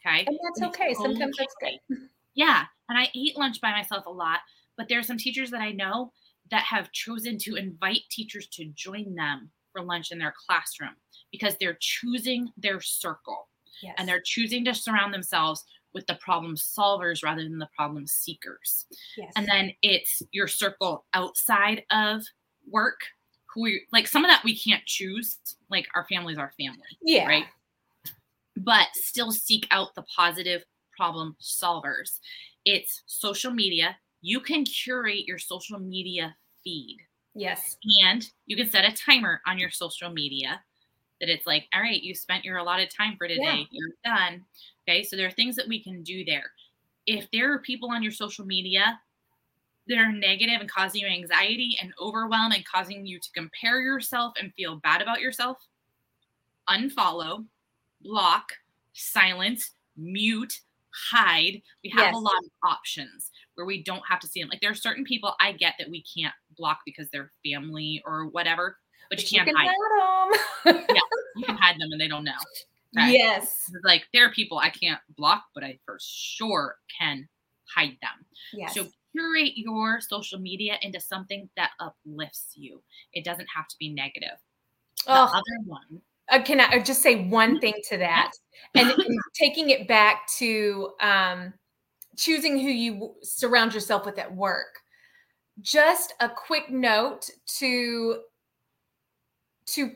Okay. And that's okay. Sometimes that's good. Yeah. And I ate lunch by myself a lot, but there are some teachers that I know that have chosen to invite teachers to join them for lunch in their classroom because they're choosing their circle. Yes. And they're choosing to surround themselves with the problem solvers rather than the problem seekers. Yes. And then it's your circle outside of work, who are you, like some of that we can't choose, like our family's our family. Yeah. Right. But still seek out the positive problem solvers. It's social media. You can curate your social media feed. Yes. And you can set a timer on your social media that it's like, all right, you spent your allotted time for today. Yeah. You're done. Okay. So there are things that we can do there. If there are people on your social media that are negative and causing you anxiety and overwhelm and causing you to compare yourself and feel bad about yourself, unfollow, block, silence, mute, hide. We have a lot of options where we don't have to see them. Like there are certain people I get that we can't block because they're family or whatever, but you can hide them. Yeah, you can hide them and they don't know. Okay? Yes. Like there are people I can't block, but I for sure can hide them. Yes. So curate your social media into something that uplifts you. It doesn't have to be negative. The other one. Can I just say one thing to that? And taking it back to choosing who you surround yourself with at work. Just a quick note to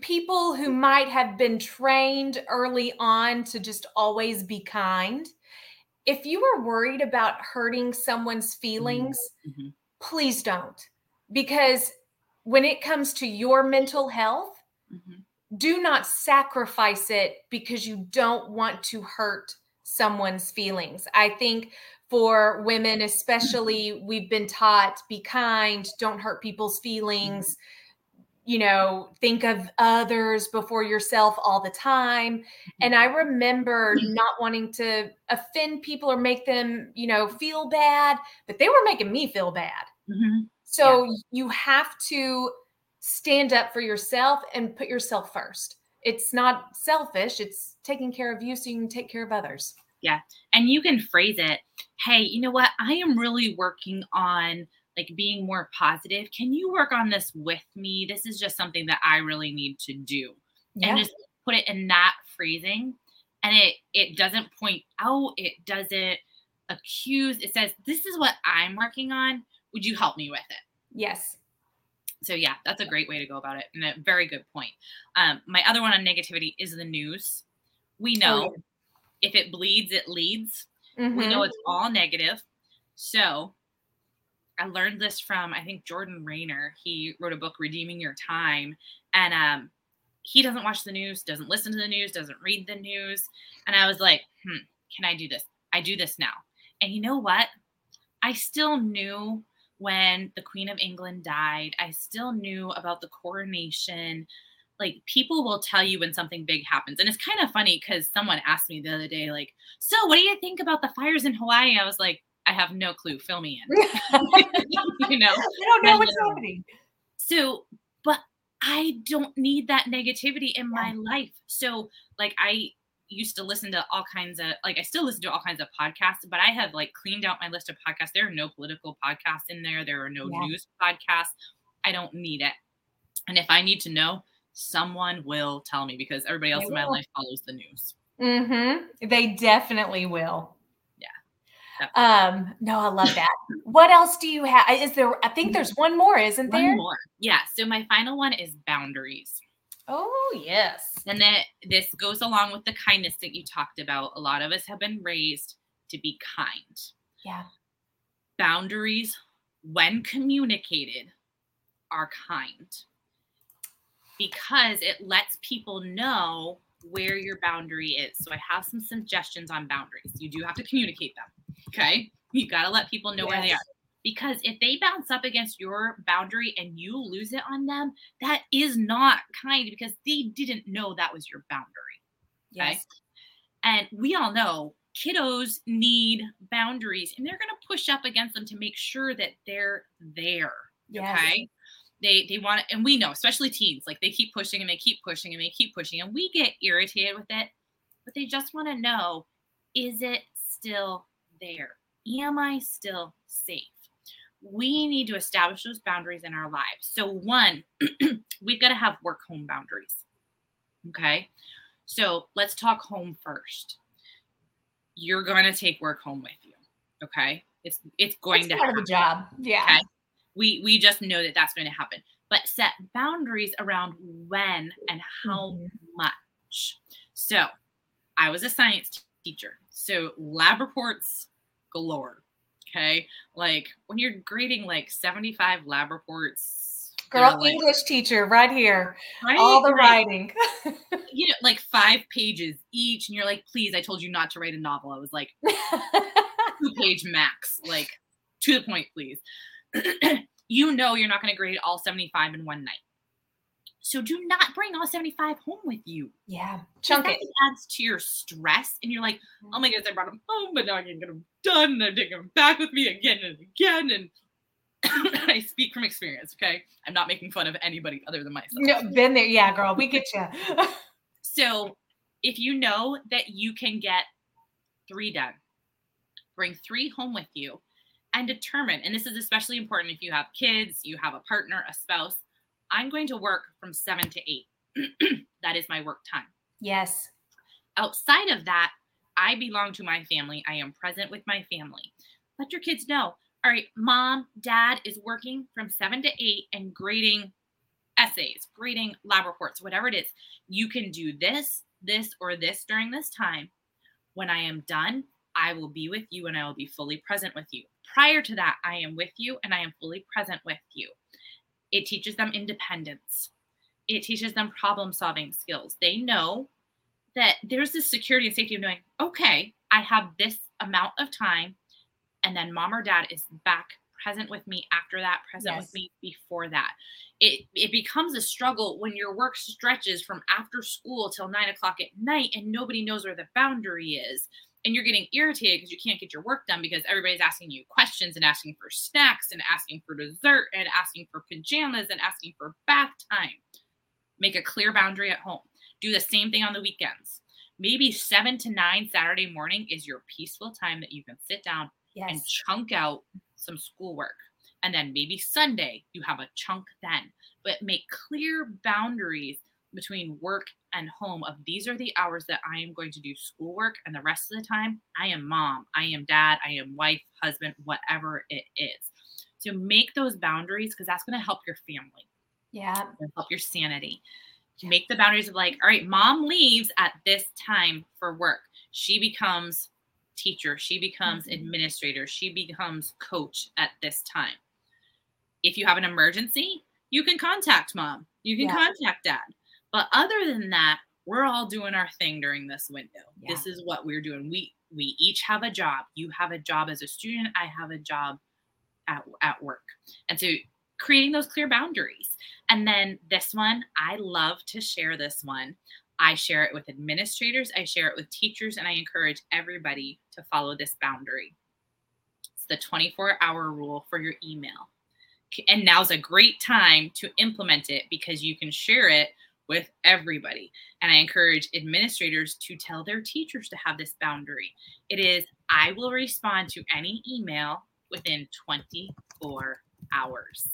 people who might have been trained early on to just always be kind. If you are worried about hurting someone's feelings, mm-hmm. please don't. Because when it comes to your mental health, mm-hmm. do not sacrifice it because you don't want to hurt someone's feelings. I think for women, especially, we've been taught be kind, don't hurt people's feelings, you know, think of others before yourself all the time. And I remember not wanting to offend people or make them, you know, feel bad, but they were making me feel bad. Mm-hmm. So you have to stand up for yourself and put yourself first. It's not selfish. It's taking care of you so you can take care of others. Yeah. And you can phrase it, hey, you know what? I am really working on like being more positive. Can you work on this with me? This is just something that I really need to do. Yeah. And just put it in that phrasing. And it doesn't point out. It doesn't accuse. It says, this is what I'm working on. Would you help me with it? Yes. So yeah, that's a great way to go about it. And a very good point. My other one on negativity is the news. We know if it bleeds, it leads. Mm-hmm. We know it's all negative. So I learned this from, I think, Jordan Rainer. He wrote a book, Redeeming Your Time. And he doesn't watch the news, doesn't listen to the news, doesn't read the news. And I was like, can I do this? I do this now. And you know what? I still knew when the Queen of England died, I still knew about the coronation. Like, people will tell you when something big happens. And it's kind of funny because someone asked me the other day, like, so what do you think about the fires in Hawaii? I was like, I have no clue. Fill me in. You know, I don't know what's happening. So, but I don't need that negativity in my life. So, like, I used to listen to all kinds of, like, I still listen to all kinds of podcasts, but I have, like, cleaned out my list of podcasts. There are no political podcasts in there. There are no news podcasts. I don't need it. And if I need to know, someone will tell me, because everybody else in my life follows the news. Mm-hmm. They definitely will. Yeah. Definitely. No, I love that. What else do you have? Is there, I think there's one more, isn't there? One more. Yeah. So my final one is boundaries. Oh, yes. And that this goes along with the kindness that you talked about. A lot of us have been raised to be kind. Yeah. Boundaries, when communicated, are kind, because it lets people know where your boundary is. So I have some suggestions on boundaries. You do have to communicate them. Okay. You got to let people know where they are. Because if they bounce up against your boundary and you lose it on them, that is not kind, because they didn't know that was your boundary. Okay? Yes. And we all know kiddos need boundaries, and they're going to push up against them to make sure that they're there. Yes. Okay. They want it, and we know, especially teens, like, they keep pushing and they keep pushing and they keep pushing, and we get irritated with it, but they just want to know, is it still there? Am I still safe? We need to establish those boundaries in our lives. So one, we've got to have work-home boundaries. Okay. So let's talk home first. You're going to take work home with you. Okay. It's going to happen. It's part of the job. Yeah. Okay? We just know that that's going to happen, but set boundaries around when and how much. So I was a science teacher, so lab reports galore. Okay. Like, when you're grading like 75 lab reports. Girl, like, English teacher right here. Right? All the writing. You know, like 5 pages each. And you're like, please, I told you not to write a novel. I was like, 2-page max, like, to the point, please. You know, you're not going to grade all 75 in one night. So do not bring all 75 home with you. Yeah. Chunk it. Adds to your stress. And you're like, oh my goodness, I brought them home, but now I can get them done. And I'm taking them back with me again and again. And I speak from experience. Okay. I'm not making fun of anybody other than myself. No, been there. Yeah, girl, we get you. So if you know that you can get 3 done, bring 3 home with you. And determine, and this is especially important if you have kids, you have a partner, a spouse, I'm going to work from 7 to 8. That is my work time. Yes. Outside of that, I belong to my family. I am present with my family. Let your kids know, all right, mom, dad is working from 7 to 8 and grading essays, grading lab reports, whatever it is. You can do this, this, or this during this time. When I am done, I will be with you and I will be fully present with you. Prior to that, I am with you and I am fully present with you. It teaches them independence. It teaches them problem-solving skills. They know that there's this security and safety of knowing, okay, I have this amount of time, and then mom or dad is back present with me after that, present with me before that. It becomes a struggle when your work stretches from after school till 9 o'clock at night and nobody knows where the boundary is. And you're getting irritated because you can't get your work done because everybody's asking you questions and asking for snacks and asking for dessert and asking for pajamas and asking for bath time. Make a clear boundary at home. Do the same thing on the weekends. Maybe 7 to 9 Saturday morning is your peaceful time that you can sit down and chunk out some schoolwork. And then maybe Sunday you have a chunk then, but make clear boundaries between work and home of, these are the hours that I am going to do schoolwork, and the rest of the time I am mom, I am dad, I am wife, husband, whatever it is. So make those boundaries, because that's going to help your family. Yeah. Help your sanity. Make the boundaries of, like, all right, mom leaves at this time for work. She becomes teacher. She becomes administrator. She becomes coach at this time. If you have an emergency, you can contact mom. You can contact dad. But other than that, we're all doing our thing during this window. Yeah. This is what we're doing. We each have a job. You have a job as a student. I have a job at work. And so creating those clear boundaries. And then this one, I love to share this one. I share it with administrators, I share it with teachers, and I encourage everybody to follow this boundary. It's the 24-hour rule for your email. And now's a great time to implement it because you can share it with everybody. And I encourage administrators to tell their teachers to have this boundary. It is, I will respond to any email within 24 hours.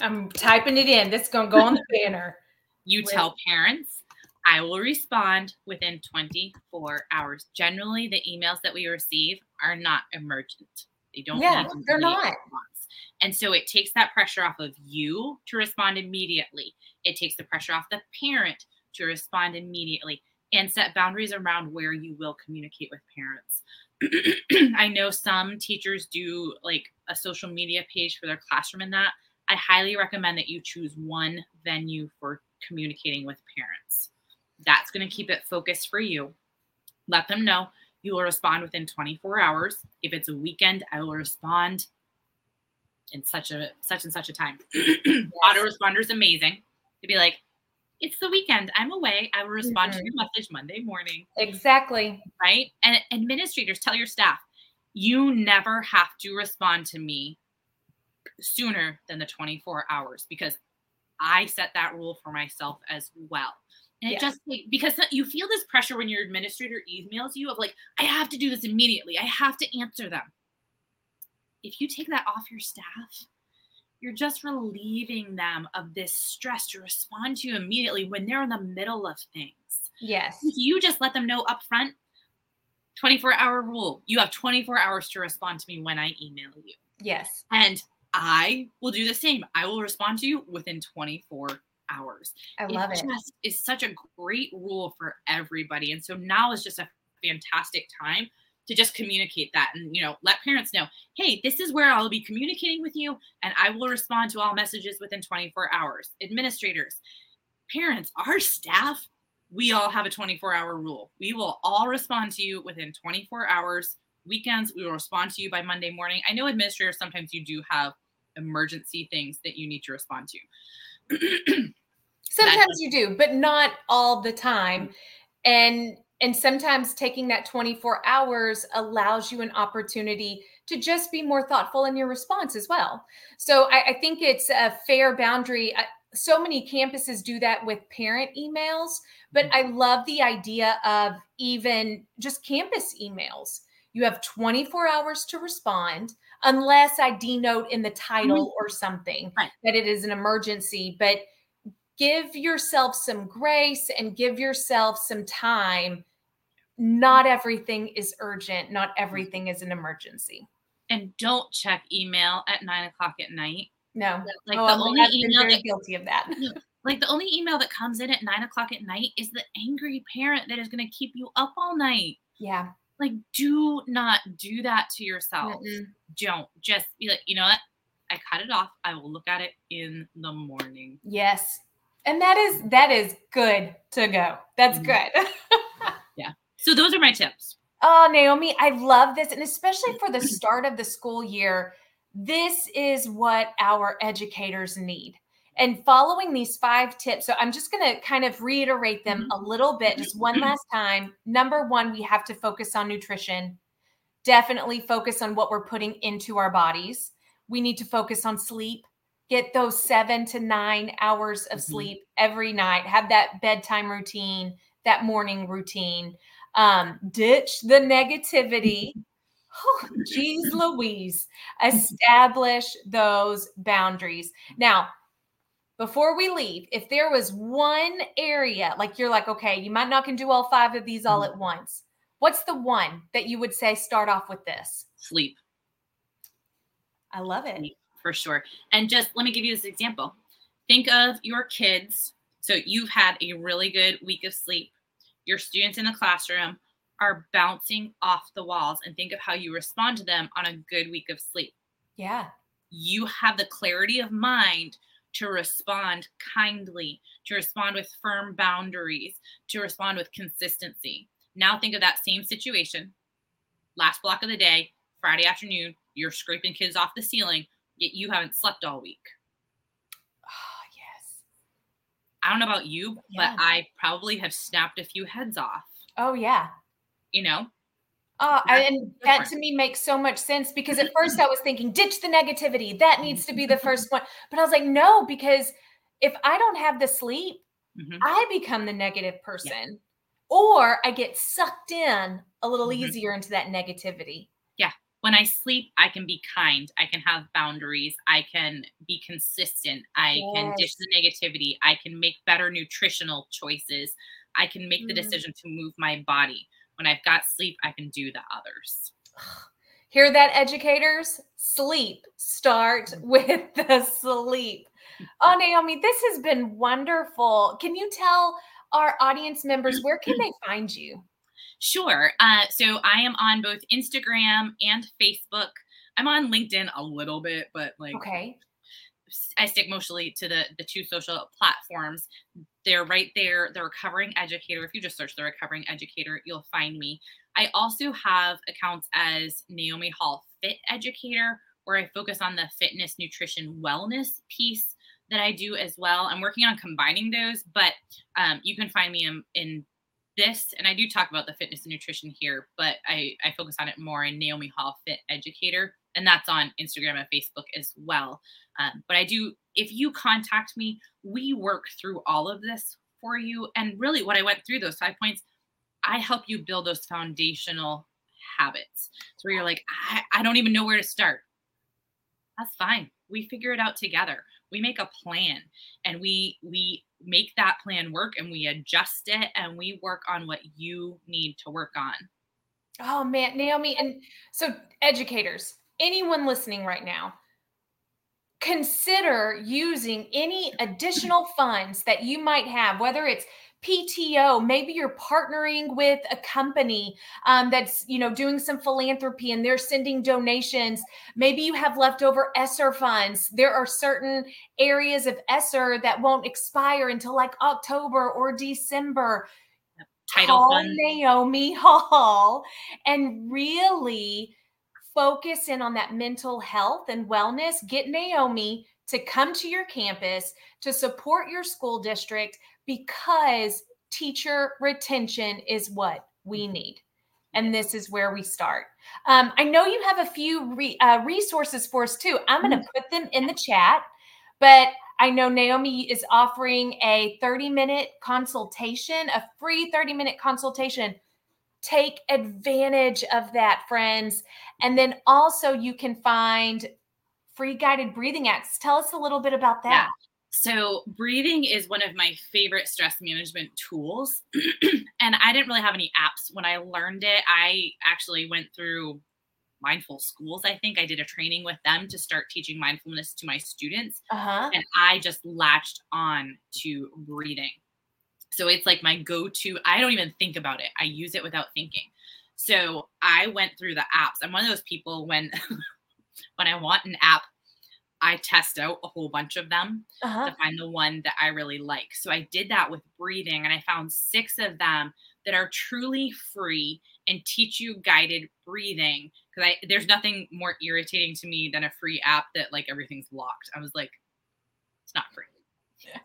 I'm typing it in. This is going to go on the banner. You tell parents, I will respond within 24 hours. Generally, the emails that we receive are not emergent. They don't need to be response. And so it takes that pressure off of you to respond immediately. It takes the pressure off the parent to respond immediately and set boundaries around where you will communicate with parents. I know some teachers do like a social media page for their classroom and that. I highly recommend that you choose one venue for communicating with parents. That's going to keep it focused for you. Let them know you will respond within 24 hours. If it's a weekend, I will respond in such and such a time. Yes. Autoresponder is amazing. To be like, it's the weekend, I'm away. I will respond to your message Monday morning. Exactly. Right? And administrators, tell your staff, you never have to respond to me sooner than the 24 hours because I set that rule for myself as well. And it just, like, because you feel this pressure when your administrator emails you of like, I have to do this immediately. I have to answer them. If you take that off your staff, you're just relieving them of this stress to respond to you immediately when they're in the middle of things. Yes. If you just let them know up front, 24-hour rule. You have 24 hours to respond to me when I email you. Yes. And I will do the same. I will respond to you within 24 hours. I love it. It just is such a great rule for everybody. And so now is just a fantastic time to just communicate that and, you know, let parents know, hey, this is where I'll be communicating with you and I will respond to all messages within 24 hours. Administrators, parents, our staff, we all have a 24-hour rule. We will all respond to you within 24 hours. Weekends, we will respond to you by Monday morning. I know administrators, sometimes you do have emergency things that you need to respond to. Sometimes you do, but not all the time. And sometimes taking that 24 hours allows you an opportunity to just be more thoughtful in your response as well. So I think it's a fair boundary. So many campuses do that with parent emails, but I love the idea of even just campus emails. You have 24 hours to respond unless I denote in the title or something that it is an emergency, but give yourself some grace and give yourself some time. Not everything is urgent. Not everything is an emergency. And don't check email at 9:00 at night. No. Like the only email that comes in at 9:00 at night is the angry parent that is going to keep you up all night. Yeah. Like, do not do that to yourself. Mm-mm. Don't just be like, you know what? I cut it off. I will look at it in the morning. Yes. And that is good to go. That's good. Yeah. So those are my tips. Oh, Naomi, I love this. And especially for the start of the school year, this is what our educators need. And following these 5 tips, so I'm just going to kind of reiterate them a little bit, just one last time. Number 1, we have to focus on nutrition. Definitely focus on what we're putting into our bodies. We need to focus on sleep. Get those 7 to 9 hours of sleep every night. Have that bedtime routine, that morning routine. Ditch the negativity. Oh, geez, Louise. Establish those boundaries. Now, before we leave, if there was one area, like you're like, okay, you might not can do all 5 of these all at once. What's the one that you would say start off with this? Sleep. I love it. For sure. And just let me give you this example. Think of your kids. So you've had a really good week of sleep. Your students in the classroom are bouncing off the walls, and think of how you respond to them on a good week of sleep. Yeah. You have the clarity of mind to respond kindly, to respond with firm boundaries, to respond with consistency. Now think of that same situation. Last block of the day, Friday afternoon, You're scraping kids off the ceiling, yet you haven't slept all week. Oh, yes. I don't know about you, yeah. but I probably have snapped a few heads off. Oh, yeah. You know? Oh, and that to me makes so much sense, because at first I was thinking, ditch the negativity. That needs to be the first one. But I was like, no, because if I don't have the sleep, mm-hmm. I become the negative person. Yeah. Or I get sucked in a little mm-hmm. easier into that negativity. Yeah. When I sleep, I can be kind. I can have boundaries. I can be consistent. I yes. can ditch the negativity. I can make better nutritional choices. I can make the decision to move my body. When I've got sleep, I can do the others. Hear that, educators? Sleep. Start with the sleep. Oh, Naomi, this has been wonderful. Can you tell our audience members, where can they find you? Sure. So I am on both Instagram and Facebook. I'm on LinkedIn a little bit, but like, okay. I stick mostly to the two social platforms. They're right there. The Recovering Educator. If you just search The Recovering Educator, you'll find me. I also have accounts as Naomi Hall Fit Educator, where I focus on the fitness, nutrition, wellness piece that I do as well. I'm working on combining those, but you can find me in this. And I do talk about the fitness and nutrition here, but I focus on it more in Naomi Hall Fit Educator. And that's on Instagram and Facebook as well. But I do, if you contact me, we work through all of this for you. And really what I went through, those 5 points, I help you build those foundational habits. So where you're like, I don't even know where to start. That's fine. We figure it out together. We make a plan and we make that plan work, and we adjust it, and we work on what you need to work on. Oh man, Naomi. And so educators, anyone listening right now, consider using any additional funds that you might have, whether it's PTO, maybe you're partnering with a company that's, you know, doing some philanthropy and they're sending donations. Maybe you have leftover ESSER funds. There are certain areas of ESSER that won't expire until like October or December. Call Naomi Hall and really focus in on that mental health and wellness. Get Naomi to come to your campus, to support your school district, because teacher retention is what we need. And this is where we start. I know you have a few resources for us too. I'm going to put them in the chat, but I know Naomi is offering a 30-minute consultation, a free 30-minute consultation. Take advantage of that, friends. And then also you can find free guided breathing acts. Tell us a little bit about that. Yeah. So breathing is one of my favorite stress management tools. And I didn't really have any apps when I learned it. I actually went through Mindful Schools. I think I did a training with them to start teaching mindfulness to my students. Uh-huh. And I just latched on to breathing. So it's like my go-to. I don't even think about it. I use it without thinking. So I went through the apps. I'm one of those people when I want an app, I test out a whole bunch of them uh-huh. to find the one that I really like. So I did that with breathing, and I found 6 of them that are truly free and teach you guided breathing. Because there's nothing more irritating to me than a free app that like everything's locked. I was like, it's not free. Yeah.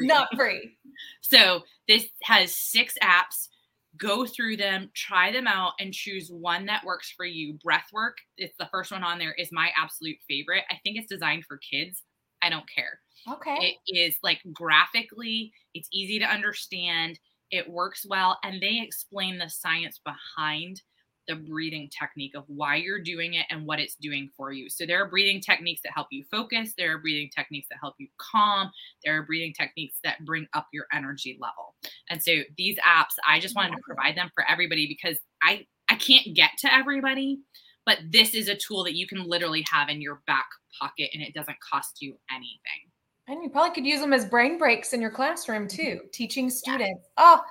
Not free. So this has 6 apps. Go through them, try them out, and choose one that works for you. Breathwork, it's the first one on there, is my absolute favorite. I think it's designed for kids. I don't care. Okay. It is like graphically, it's easy to understand. It works well. And they explain the science behind the breathing technique of why you're doing it and what it's doing for you. So there are breathing techniques that help you focus. There are breathing techniques that help you calm. There are breathing techniques that bring up your energy level. And so these apps, I just wanted to provide them for everybody, because I can't get to everybody, but this is a tool that you can literally have in your back pocket, and it doesn't cost you anything. And you probably could use them as brain breaks in your classroom too, teaching students. Yeah. Oh,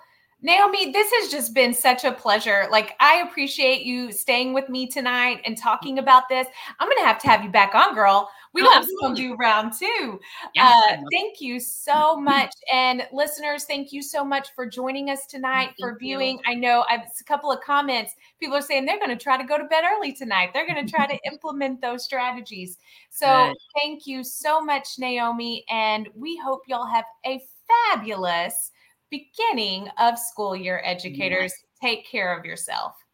Naomi, this has just been such a pleasure. Like, I appreciate you staying with me tonight and talking about this. I'm going to have you back on, girl. We will have to do round two. Thank you so much. And listeners, thank you so much for joining us tonight, for viewing. I know I've a couple of comments. People are saying they're going to try to go to bed early tonight. They're going to try to implement those strategies. So thank you so much, Naomi. And we hope y'all have a fabulous beginning of school year, educators. Take care of yourself.